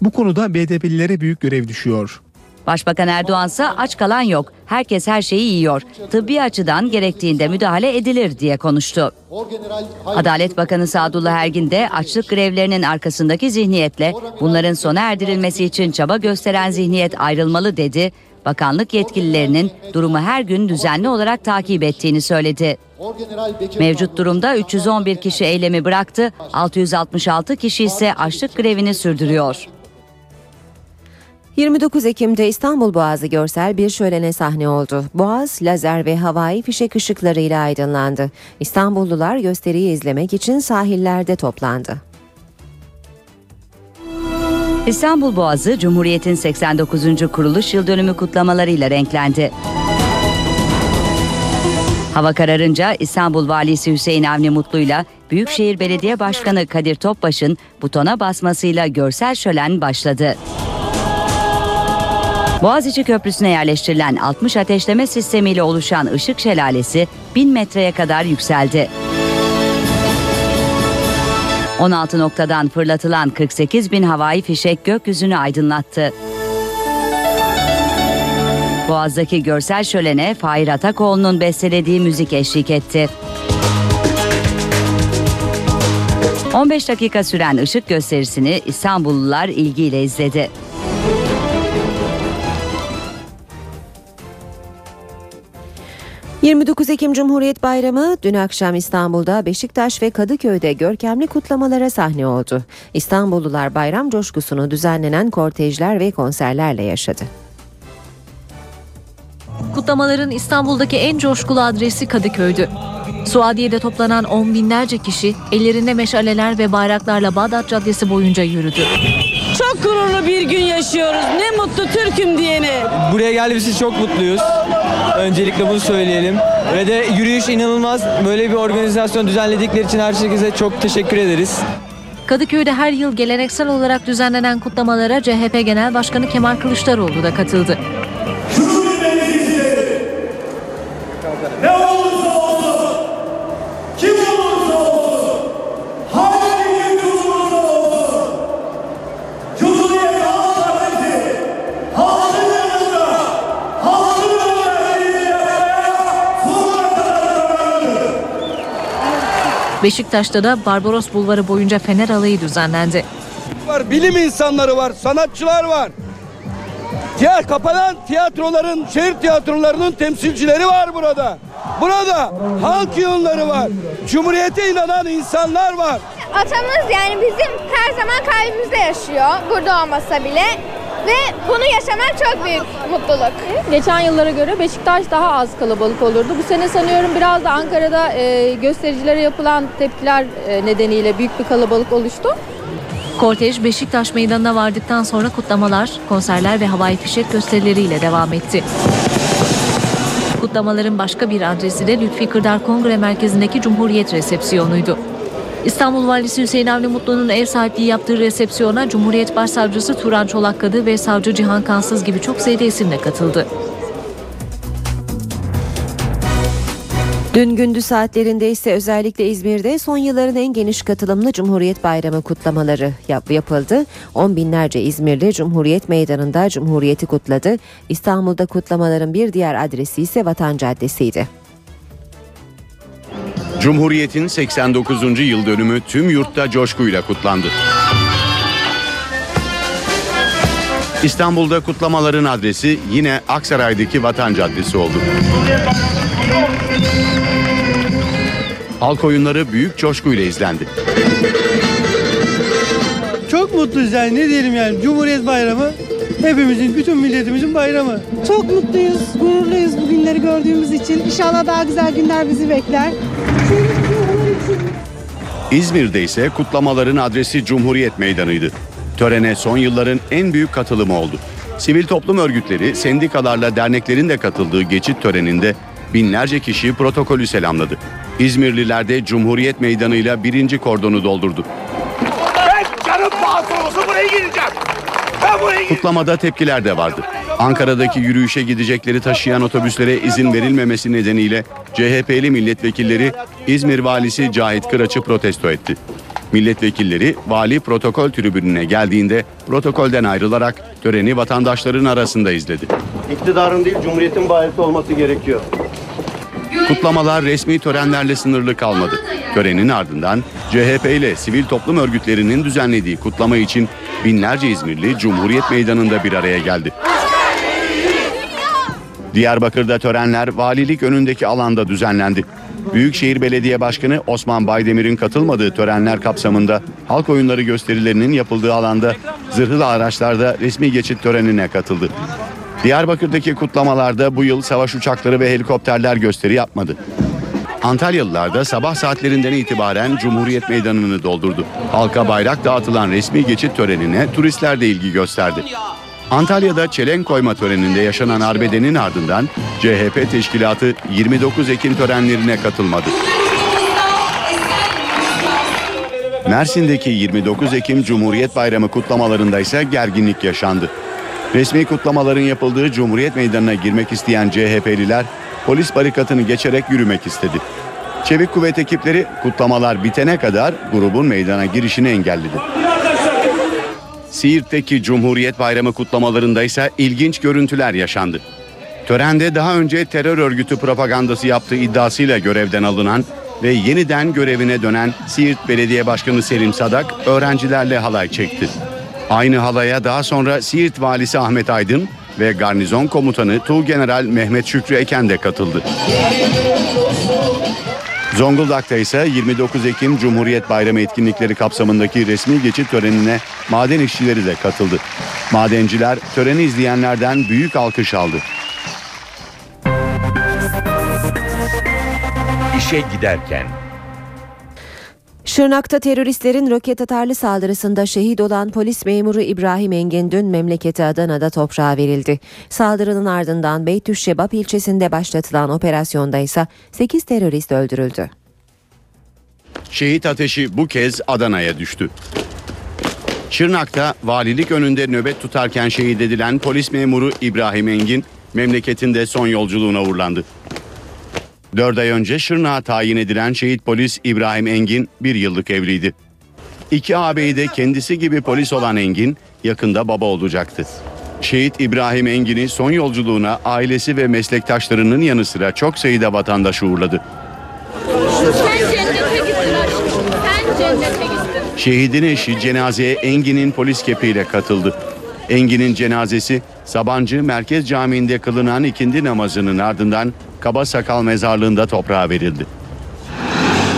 Bu konuda B D P'lilere büyük görev düşüyor. Başbakan Erdoğan ise aç kalan yok, herkes her şeyi yiyor, tıbbi açıdan gerektiğinde müdahale edilir diye konuştu. Adalet Bakanı Sadullah Ergin de açlık grevlerinin arkasındaki zihniyetle bunların sona erdirilmesi için çaba gösteren zihniyet ayrılmalı dedi. Bakanlık yetkililerinin durumu her gün düzenli olarak takip ettiğini söyledi. Mevcut durumda üç yüz on bir kişi eylemi bıraktı, altı yüz altmış altı kişi ise açlık grevini sürdürüyor. yirmi dokuz Ekim'de İstanbul Boğazı görsel bir şölene sahne oldu. Boğaz, lazer ve havai fişek ışıklarıyla aydınlandı. İstanbullular gösteriyi izlemek için sahillerde toplandı. İstanbul Boğazı, Cumhuriyet'in seksen dokuzuncu kuruluş yıl dönümü kutlamalarıyla renklendi. Hava kararınca İstanbul Valisi Hüseyin Avni Mutlu'yla Büyükşehir Belediye Başkanı Kadir Topbaş'ın butona basmasıyla görsel şölen başladı. Boğaziçi Köprüsü'ne yerleştirilen altmış ateşleme sistemiyle oluşan ışık şelalesi bin metreye kadar yükseldi. on altı noktadan fırlatılan kırk sekiz bin havai fişek gökyüzünü aydınlattı. Boğaz'daki görsel şölene Fahir Atakoğlu'nun bestelediği müzik eşlik etti. on beş dakika süren ışık gösterisini İstanbullular ilgiyle izledi. yirmi dokuz Ekim Cumhuriyet Bayramı dün akşam İstanbul'da Beşiktaş ve Kadıköy'de görkemli kutlamalara sahne oldu. İstanbullular bayram coşkusunu düzenlenen kortejler ve konserlerle yaşadı. Kutlamaların İstanbul'daki en coşkulu adresi Kadıköy'dü. Suadiye'de toplanan on binlerce kişi ellerinde meşaleler ve bayraklarla Bağdat Caddesi boyunca yürüdü. Çok gururlu bir gün yaşıyoruz. Ne mutlu Türk'üm diyene. Buraya geldiğimiz için çok mutluyuz. Öncelikle bunu söyleyelim. Ve de yürüyüş inanılmaz. Böyle bir organizasyon düzenledikleri için herkese çok teşekkür ederiz. Kadıköy'de her yıl geleneksel olarak düzenlenen kutlamalara C H P Genel Başkanı Kemal Kılıçdaroğlu da katıldı. Beşiktaş'ta da Barbaros Bulvarı boyunca Fener Alayı düzenlendi. Var, bilim insanları var, sanatçılar var. Diğer kapanan tiyatroların, şehir tiyatrolarının temsilcileri var burada. Burada halk yığınları var. Cumhuriyete inanan insanlar var. Atamız yani bizim her zaman kalbimizde yaşıyor. Burada olmasa bile. Ve bunu yaşamak çok büyük mutluluk. Geçen yıllara göre Beşiktaş daha az kalabalık olurdu. Bu sene sanıyorum biraz da Ankara'da e, göstericilere yapılan tepkiler e, nedeniyle büyük bir kalabalık oluştu. Kortej Beşiktaş Meydanı'na vardıktan sonra kutlamalar, konserler ve havai fişek gösterileriyle devam etti. Kutlamaların başka bir adresi de Lütfi Kırdar Kongre Merkezi'ndeki Cumhuriyet resepsiyonuydu. İstanbul Valisi Hüseyin Avni Mutlu'nun ev sahipliği yaptığı resepsiyona Cumhuriyet Başsavcısı Turan Çolakkadı ve Savcı Cihan Kansız gibi çok sayıda isimle katıldı. Dün gündüz saatlerinde ise özellikle İzmir'de son yılların en geniş katılımlı Cumhuriyet Bayramı kutlamaları yap- yapıldı. On binlerce İzmirli Cumhuriyet Meydanı'nda Cumhuriyeti kutladı. İstanbul'da kutlamaların bir diğer adresi ise Vatan Caddesi'ydi. Cumhuriyet'in seksen dokuzuncu yıl dönümü tüm yurtta coşkuyla kutlandı. İstanbul'da kutlamaların adresi yine Aksaray'daki Vatan Caddesi oldu. Halk oyunları büyük coşkuyla izlendi. Çok mutluyuz yani, ne diyelim yani, Cumhuriyet Bayramı hepimizin, bütün milletimizin bayramı. Çok mutluyuz, gururluyuz bu günleri gördüğümüz için. İnşallah daha güzel günler bizi bekler. İzmir'de ise kutlamaların adresi Cumhuriyet Meydanı'ydı. Törene son yılların en büyük katılımı oldu. Sivil toplum örgütleri, sendikalarla derneklerin de katıldığı geçit töreninde binlerce kişi protokolü selamladı. İzmirliler de Cumhuriyet Meydanı'yla birinci kordonu doldurdu. Ben canım pahası olsa buraya gireceğim. Kutlamada tepkiler de vardı. Ankara'daki yürüyüşe gidecekleri taşıyan otobüslere izin verilmemesi nedeniyle C H P'li milletvekilleri İzmir valisi Cahit Kıraç'ı protesto etti. Milletvekilleri vali protokol tribününe geldiğinde protokolden ayrılarak töreni vatandaşların arasında izledi. İktidarın değil, Cumhuriyet'in bayrağı olması gerekiyor. Kutlamalar resmi törenlerle sınırlı kalmadı. Törenin ardından C H P ile sivil toplum örgütlerinin düzenlediği kutlama için binlerce İzmirli Cumhuriyet Meydanı'nda bir araya geldi. Diyarbakır'da törenler valilik önündeki alanda düzenlendi. Büyükşehir Belediye Başkanı Osman Baydemir'in katılmadığı törenler kapsamında halk oyunları gösterilerinin yapıldığı alanda zırhlı araçlarda resmi geçit törenine katıldı. Diyarbakır'daki kutlamalarda bu yıl savaş uçakları ve helikopterler gösteri yapmadı. Antalyalılar da sabah saatlerinden itibaren Cumhuriyet Meydanı'nı doldurdu. Halka bayrak dağıtılan resmi geçit törenine turistler de ilgi gösterdi. Antalya'da çelenk koyma töreninde yaşanan arbedenin ardından C H P teşkilatı yirmi dokuz Ekim törenlerine katılmadı. Mersin'deki yirmi dokuz Ekim Cumhuriyet Bayramı kutlamalarında ise gerginlik yaşandı. Resmi kutlamaların yapıldığı Cumhuriyet Meydanı'na girmek isteyen C H P'liler polis barikatını geçerek yürümek istedi. Çevik kuvvet ekipleri kutlamalar bitene kadar grubun meydana girişini engelledi. Siirt'teki Cumhuriyet Bayramı kutlamalarında ise ilginç görüntüler yaşandı. Törende daha önce terör örgütü propagandası yaptığı iddiasıyla görevden alınan ve yeniden görevine dönen Siirt Belediye Başkanı Selim Sadak öğrencilerle halay çekti. Aynı halaya daha sonra Siirt Valisi Ahmet Aydın ve Garnizon Komutanı Tuğgeneral Mehmet Şükrü Eken de katıldı. Zonguldak'ta ise yirmi dokuz Ekim Cumhuriyet Bayramı etkinlikleri kapsamındaki resmi geçit törenine maden işçileri de katıldı. Madenciler töreni izleyenlerden büyük alkış aldı. İşe giderken. Şırnak'ta teröristlerin roket atarlı saldırısında şehit olan polis memuru İbrahim Engin dün memleketi Adana'da toprağa verildi. Saldırının ardından Beytüşşebap ilçesinde başlatılan operasyonda ise sekiz terörist öldürüldü. Şehit ateşi bu kez Adana'ya düştü. Şırnak'ta valilik önünde nöbet tutarken şehit edilen polis memuru İbrahim Engin memleketinde son yolculuğuna uğurlandı. Dört ay önce Şırnak'a tayin edilen şehit polis İbrahim Engin bir yıllık evliydi. İki ağabeyi de kendisi gibi polis olan Engin yakında baba olacaktı. Şehit İbrahim Engin'i son yolculuğuna ailesi ve meslektaşlarının yanı sıra çok sayıda vatandaş uğurladı. Şehidin eşi cenazeye Engin'in polis kepiyle katıldı. Engin'in cenazesi Sabancı Merkez Camii'nde kılınan ikindi namazının ardından Kabasakal mezarlığında toprağa verildi.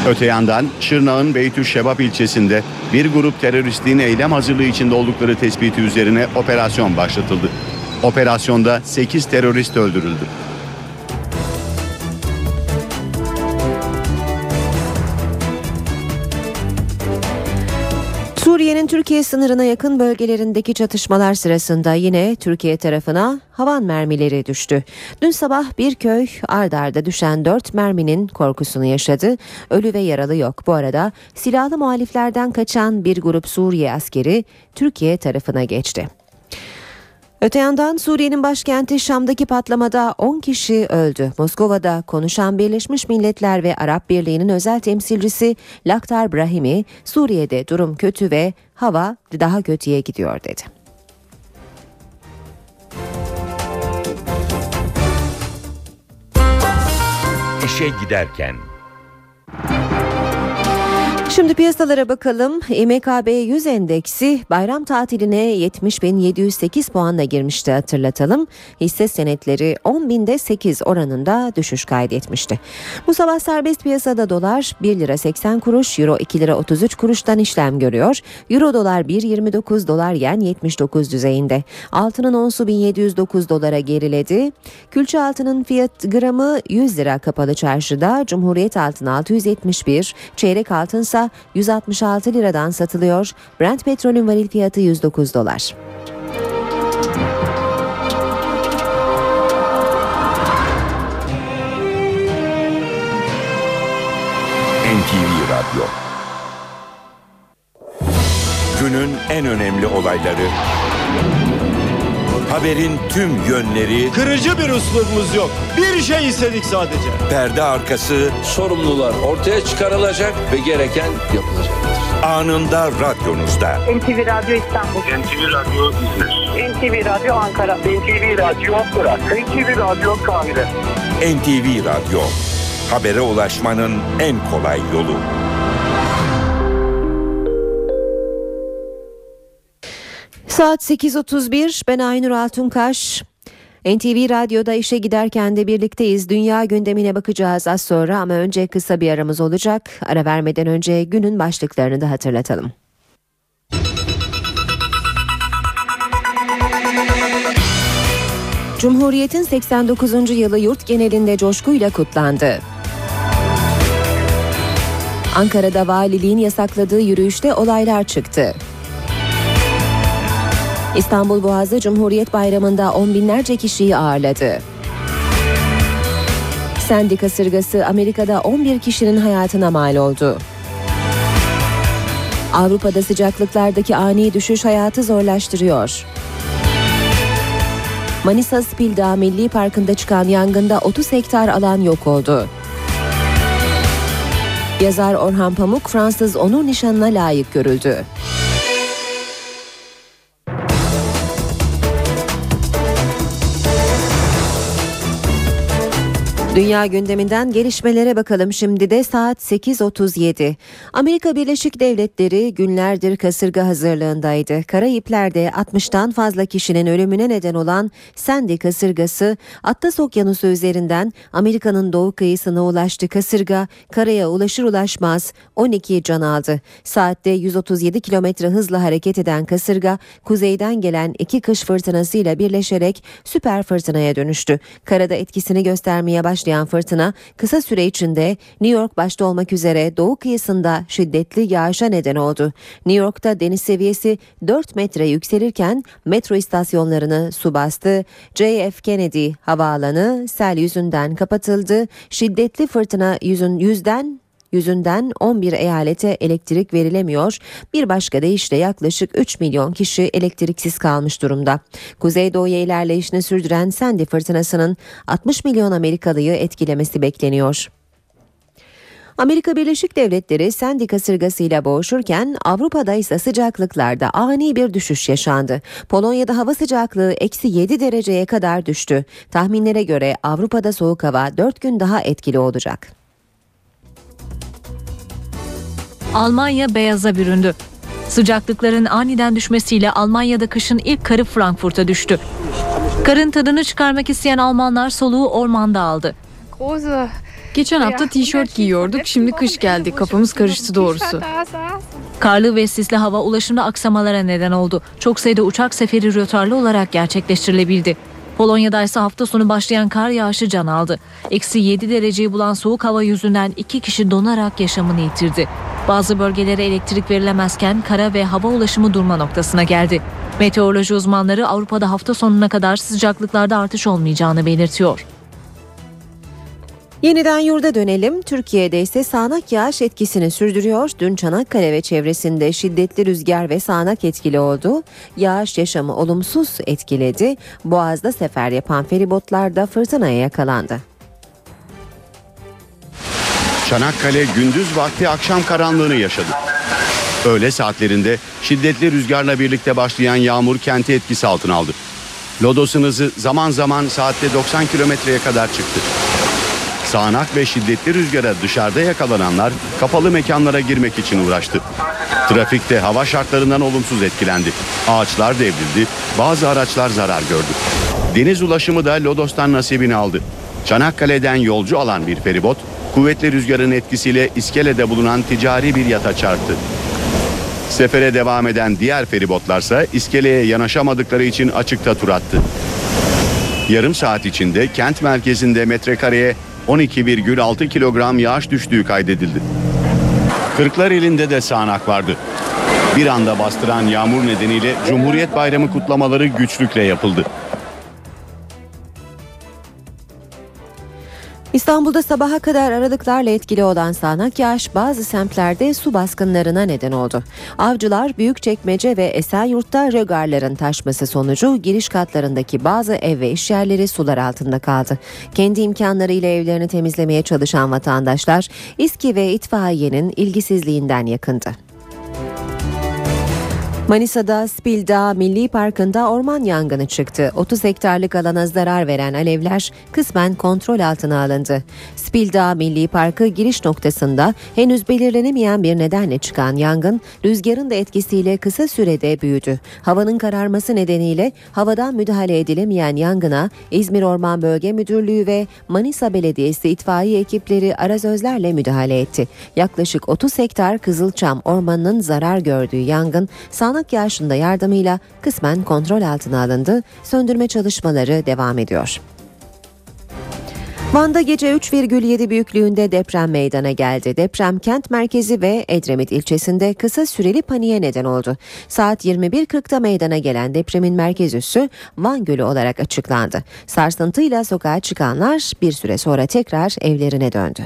Öte yandan Şırnak'ın Beytüşşebap ilçesinde bir grup teröristin eylem hazırlığı içinde oldukları tespiti üzerine operasyon başlatıldı. Operasyonda sekiz terörist öldürüldü. Suriye'nin Türkiye sınırına yakın bölgelerindeki çatışmalar sırasında yine Türkiye tarafına havan mermileri düştü. Dün sabah bir köy ard arda düşen dört merminin korkusunu yaşadı. Ölü ve yaralı yok. Bu arada silahlı muhaliflerden kaçan bir grup Suriye askeri Türkiye tarafına geçti. Öte yandan Suriye'nin başkenti Şam'daki patlamada on kişi öldü. Moskova'da konuşan Birleşmiş Milletler ve Arap Birliği'nin özel temsilcisi Lakhdar Brahimi, Suriye'de durum kötü ve hava daha kötüye gidiyor dedi. İşe giderken. Şimdi piyasalara bakalım. M K B yüz endeksi bayram tatiline yetmiş bin yedi yüz sekiz puanla girmişti, hatırlatalım. Hisse senetleri on binde sekiz oranında düşüş kaydetmişti. Bu sabah serbest piyasada dolar bir lira seksen kuruş, euro iki lira otuz üç kuruştan işlem görüyor. Euro dolar bir yirmi dokuz, dolar yen yetmiş dokuz düzeyinde. Altının onsu bin yedi yüz dokuz dolara geriledi. Külçe altının fiyat gramı yüz lira kapalı çarşıda. Cumhuriyet altın altı yüz yetmiş bir, çeyrek altınsa yüz altmış altı liradan satılıyor. Brent petrolün varil fiyatı yüz dokuz dolar. N T V Radyo. Günün en önemli olayları. Haberin tüm yönleri. Kırıcı bir üslubumuz yok. Bir şey istedik sadece. Perde arkası. Sorumlular ortaya çıkarılacak ve gereken yapılacaktır. Anında radyonuzda. N T V Radyo İstanbul. N T V Radyo İzmir. N T V Radyo Ankara. N T V Radyo Ankara. N T V Radyo Kahire. N T V Radyo. Habere ulaşmanın en kolay yolu. Saat sekiz otuz bir, ben Aynur Altunkaş. N T V Radyo'da işe giderken de birlikteyiz. Dünya gündemine bakacağız az sonra ama önce kısa bir aramız olacak. Ara vermeden önce günün başlıklarını da hatırlatalım. Cumhuriyetin seksen dokuzuncu yılı yurt genelinde coşkuyla kutlandı. Ankara'da valiliğin yasakladığı yürüyüşte olaylar çıktı. İstanbul Boğazı Cumhuriyet Bayramı'nda on binlerce kişiyi ağırladı. Sandy kasırgası Amerika'da on bir kişinin hayatına mal oldu. Avrupa'da sıcaklıklardaki ani düşüş hayatı zorlaştırıyor. Manisa Spilda Milli Parkı'nda çıkan yangında otuz hektar alan yok oldu. Yazar Orhan Pamuk Fransız onur nişanına layık görüldü. Dünya gündeminden gelişmelere bakalım şimdi de saat sekiz otuz yedi. Amerika Birleşik Devletleri günlerdir kasırga hazırlığındaydı. Karayipler'de altmıştan fazla kişinin ölümüne neden olan Sandy kasırgası Atlas Okyanusu üzerinden Amerika'nın doğu kıyısına ulaştı. Kasırga karaya ulaşır ulaşmaz on iki can aldı. Saatte yüz otuz yedi kilometre hızla hareket eden kasırga kuzeyden gelen iki kış fırtınasıyla birleşerek süper fırtınaya dönüştü. Karada etkisini göstermeye başladı. Fırtına kısa süre içinde New York başta olmak üzere doğu kıyısında şiddetli yağışa neden oldu. New York'ta deniz seviyesi dört metre yükselirken metro istasyonlarını su bastı. J F Kennedy havaalanı sel yüzünden kapatıldı. Şiddetli fırtına yüzün, yüzden yüzünden on bir eyalete elektrik verilemiyor. Bir başka deyişle yaklaşık üç milyon kişi elektriksiz kalmış durumda. Kuzeydoğu'ya ilerleyişini sürdüren Sandy fırtınasının altmış milyon Amerikalıyı etkilemesi bekleniyor. Amerika Birleşik Devletleri Sandy kasırgasıyla boğuşurken Avrupa'da ise sıcaklıklarda ani bir düşüş yaşandı. Polonya'da hava sıcaklığı eksi yedi dereceye kadar düştü. Tahminlere göre Avrupa'da soğuk hava dört gün daha etkili olacak. Almanya beyaza büründü. Sıcaklıkların aniden düşmesiyle Almanya'da kışın ilk karı Frankfurt'a düştü. Karın tadını çıkarmak isteyen Almanlar soluğu ormanda aldı. Geçen hafta tişört giyiyorduk, şimdi kış geldi. Kafamız karıştı doğrusu. Karlı ve sisli hava ulaşımda aksamalara neden oldu. Çok sayıda uçak seferi rötarlı olarak gerçekleştirilebildi. Polonya'da ise hafta sonu başlayan kar yağışı can aldı. Eksi yedi dereceyi bulan soğuk hava yüzünden iki kişi donarak yaşamını yitirdi. Bazı bölgelere elektrik verilemezken kara ve hava ulaşımı durma noktasına geldi. Meteoroloji uzmanları Avrupa'da hafta sonuna kadar sıcaklıklarda artış olmayacağını belirtiyor. Yeniden yurda dönelim. Türkiye'de ise sağanak yağış etkisini sürdürüyor. Dün Çanakkale ve çevresinde şiddetli rüzgar ve sağanak etkili oldu. Yağış yaşamı olumsuz etkiledi. Boğaz'da sefer yapan feribotlar da fırtınaya yakalandı. Çanakkale gündüz vakti akşam karanlığını yaşadı. Öğle saatlerinde şiddetli rüzgarla birlikte başlayan yağmur kenti etkisi altına aldı. Lodosun hızı zaman zaman saatte doksan kilometreye kadar çıktı. Sağanak ve şiddetli rüzgara dışarıda yakalananlar kapalı mekanlara girmek için uğraştı. Trafikte hava şartlarından olumsuz etkilendi. Ağaçlar devrildi, bazı araçlar zarar gördü. Deniz ulaşımı da Lodos'tan nasibini aldı. Çanakkale'den yolcu alan bir feribot, kuvvetli rüzgarın etkisiyle iskelede bulunan ticari bir yata çarptı. Sefere devam eden diğer feribotlarsa iskeleye yanaşamadıkları için açıkta tur attı. Yarım saat içinde kent merkezinde metrekareye on iki virgül altı kilogram yağış düştüğü kaydedildi. Kırklareli'nde de sağanak vardı. Bir anda bastıran yağmur nedeniyle Cumhuriyet Bayramı kutlamaları güçlükle yapıldı. İstanbul'da sabaha kadar aralıklarla etkili olan sağanak yağış bazı semtlerde su baskınlarına neden oldu. Avcılar, Büyükçekmece ve Esenyurt'ta rögarların taşması sonucu giriş katlarındaki bazı ev ve işyerleri sular altında kaldı. Kendi imkanlarıyla evlerini temizlemeye çalışan vatandaşlar İSKİ ve itfaiyenin ilgisizliğinden yakındı. Manisa'da Spil Dağ Milli Parkı'nda orman yangını çıktı. otuz hektarlık alana zarar veren alevler kısmen kontrol altına alındı. Spil Dağ Milli Parkı giriş noktasında henüz belirlenemeyen bir nedenle çıkan yangın rüzgarın da etkisiyle kısa sürede büyüdü. Havanın kararması nedeniyle havadan müdahale edilemeyen yangına İzmir Orman Bölge Müdürlüğü ve Manisa Belediyesi itfaiye ekipleri arazözlerle müdahale etti. Yaklaşık otuz hektar Kızılçam Ormanı'nın zarar gördüğü yangın sağanak yağışında yardımıyla kısmen kontrol altına alındı. Söndürme çalışmaları devam ediyor. Van'da gece üç virgül yedi büyüklüğünde deprem meydana geldi. Deprem kent merkezi ve Edremit ilçesinde kısa süreli paniğe neden oldu. Saat yirmi bir kırkta meydana gelen depremin merkez üssü Van Gölü olarak açıklandı. Sarsıntıyla sokağa çıkanlar bir süre sonra tekrar evlerine döndü.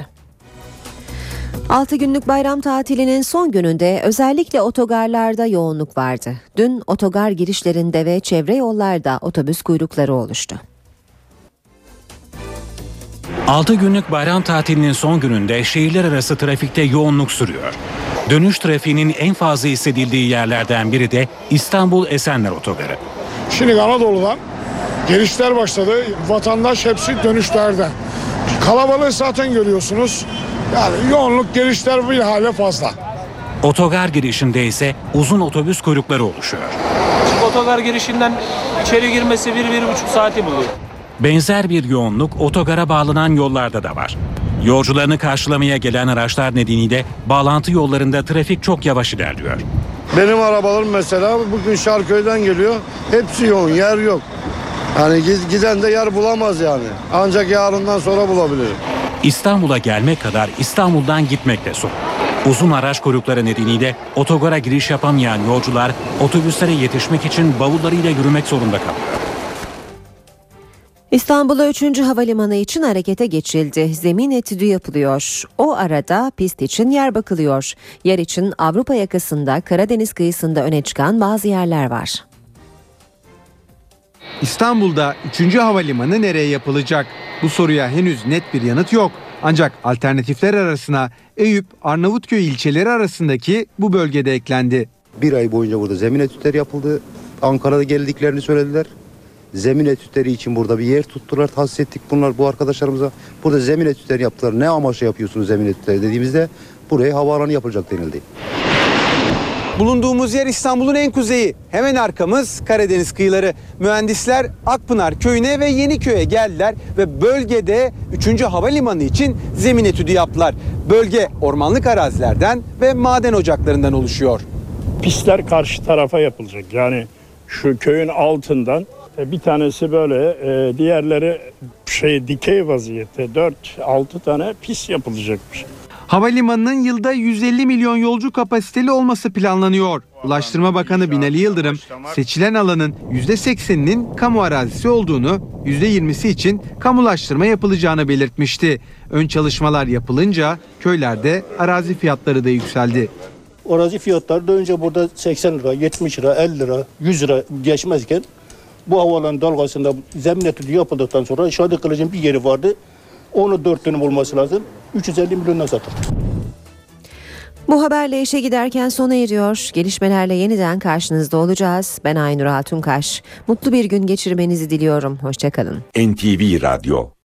altı günlük bayram tatilinin son gününde özellikle otogarlarda yoğunluk vardı. Dün otogar girişlerinde ve çevre yollarda otobüs kuyrukları oluştu. altı günlük bayram tatilinin son gününde şehirler arası trafikte yoğunluk sürüyor. Dönüş trafiğinin en fazla hissedildiği yerlerden biri de İstanbul Esenler Otogarı. Şimdi Anadolu'dan gelişler başladı. Vatandaş hepsi dönüşlerde. Kalabalığı zaten görüyorsunuz. Yani yoğunluk girişler bir hale fazla. Otogar girişinde ise uzun otobüs kuyrukları oluşuyor. Otogar girişinden içeri girmesi bir, bir buçuk saati buluyor. Benzer bir yoğunluk otogara bağlanan yollarda da var. Yolcularını karşılamaya gelen araçlar nedeniyle bağlantı yollarında trafik çok yavaş ilerliyor. Benim arabalarım mesela bugün Şarköy'den geliyor. Hepsi yoğun, yer yok. Yani giden de yer bulamaz yani. Ancak yarından sonra bulabilir. İstanbul'a gelmek kadar İstanbul'dan gitmek de zor. Uzun araç kuyrukları nedeniyle otogara giriş yapamayan yolcular otobüslere yetişmek için bavullarıyla yürümek zorunda kalıyor. İstanbul'a üçüncü havalimanı için harekete geçildi. Zemin etüdü yapılıyor. O arada pist için yer bakılıyor. Yer için Avrupa yakasında, Karadeniz kıyısında öne çıkan bazı yerler var. İstanbul'da üçüncü havalimanı nereye yapılacak? Bu soruya henüz net bir yanıt yok. Ancak alternatifler arasına Eyüp, Arnavutköy ilçeleri arasındaki bu bölgede eklendi. Bir ay boyunca burada zemin etütleri yapıldı. Ankara'da geldiklerini söylediler. Zemin etütleri için burada bir yer tuttular. Tahsis ettik bunlar bu arkadaşlarımıza. Burada zemin etütleri yaptılar. Ne amaçla yapıyorsunuz zemin etütleri dediğimizde buraya havaalanı yapılacak denildi. Bulunduğumuz yer İstanbul'un en kuzeyi. Hemen arkamız Karadeniz kıyıları. Mühendisler Akpınar köyüne ve Yeniköy'e geldiler ve bölgede üçüncü havalimanı için zemin etüdü yaptılar. Bölge ormanlık arazilerden ve maden ocaklarından oluşuyor. Pistler karşı tarafa yapılacak. Yani şu köyün altından bir tanesi böyle, diğerleri şey dikey vaziyette dört altı tane pist yapılacakmış. Havalimanının yılda yüz elli milyon yolcu kapasiteli olması planlanıyor. Ulaştırma Bakanı Binali Yıldırım seçilen alanın yüzde sekseninin kamu arazisi olduğunu, yüzde yirmisi için kamulaştırma yapılacağını belirtmişti. Ön çalışmalar yapılınca köylerde arazi fiyatları da yükseldi. Arazi fiyatları da önce burada seksen lira, yetmiş lira, elli lira, yüz lira geçmezken bu havaalanı dalgasında zemin etüdü yapıldıktan sonra Şadı Kılıç'ın bir yeri vardı. Onu dört dönüm olması lazım. üç yüz elli milyondan satıldı. Bu haberle işe giderken sona eriyor. Gelişmelerle yeniden karşınızda olacağız. Ben Aynur Altunkaş. Mutlu bir gün geçirmenizi diliyorum. Hoşçakalın. N T V Radyo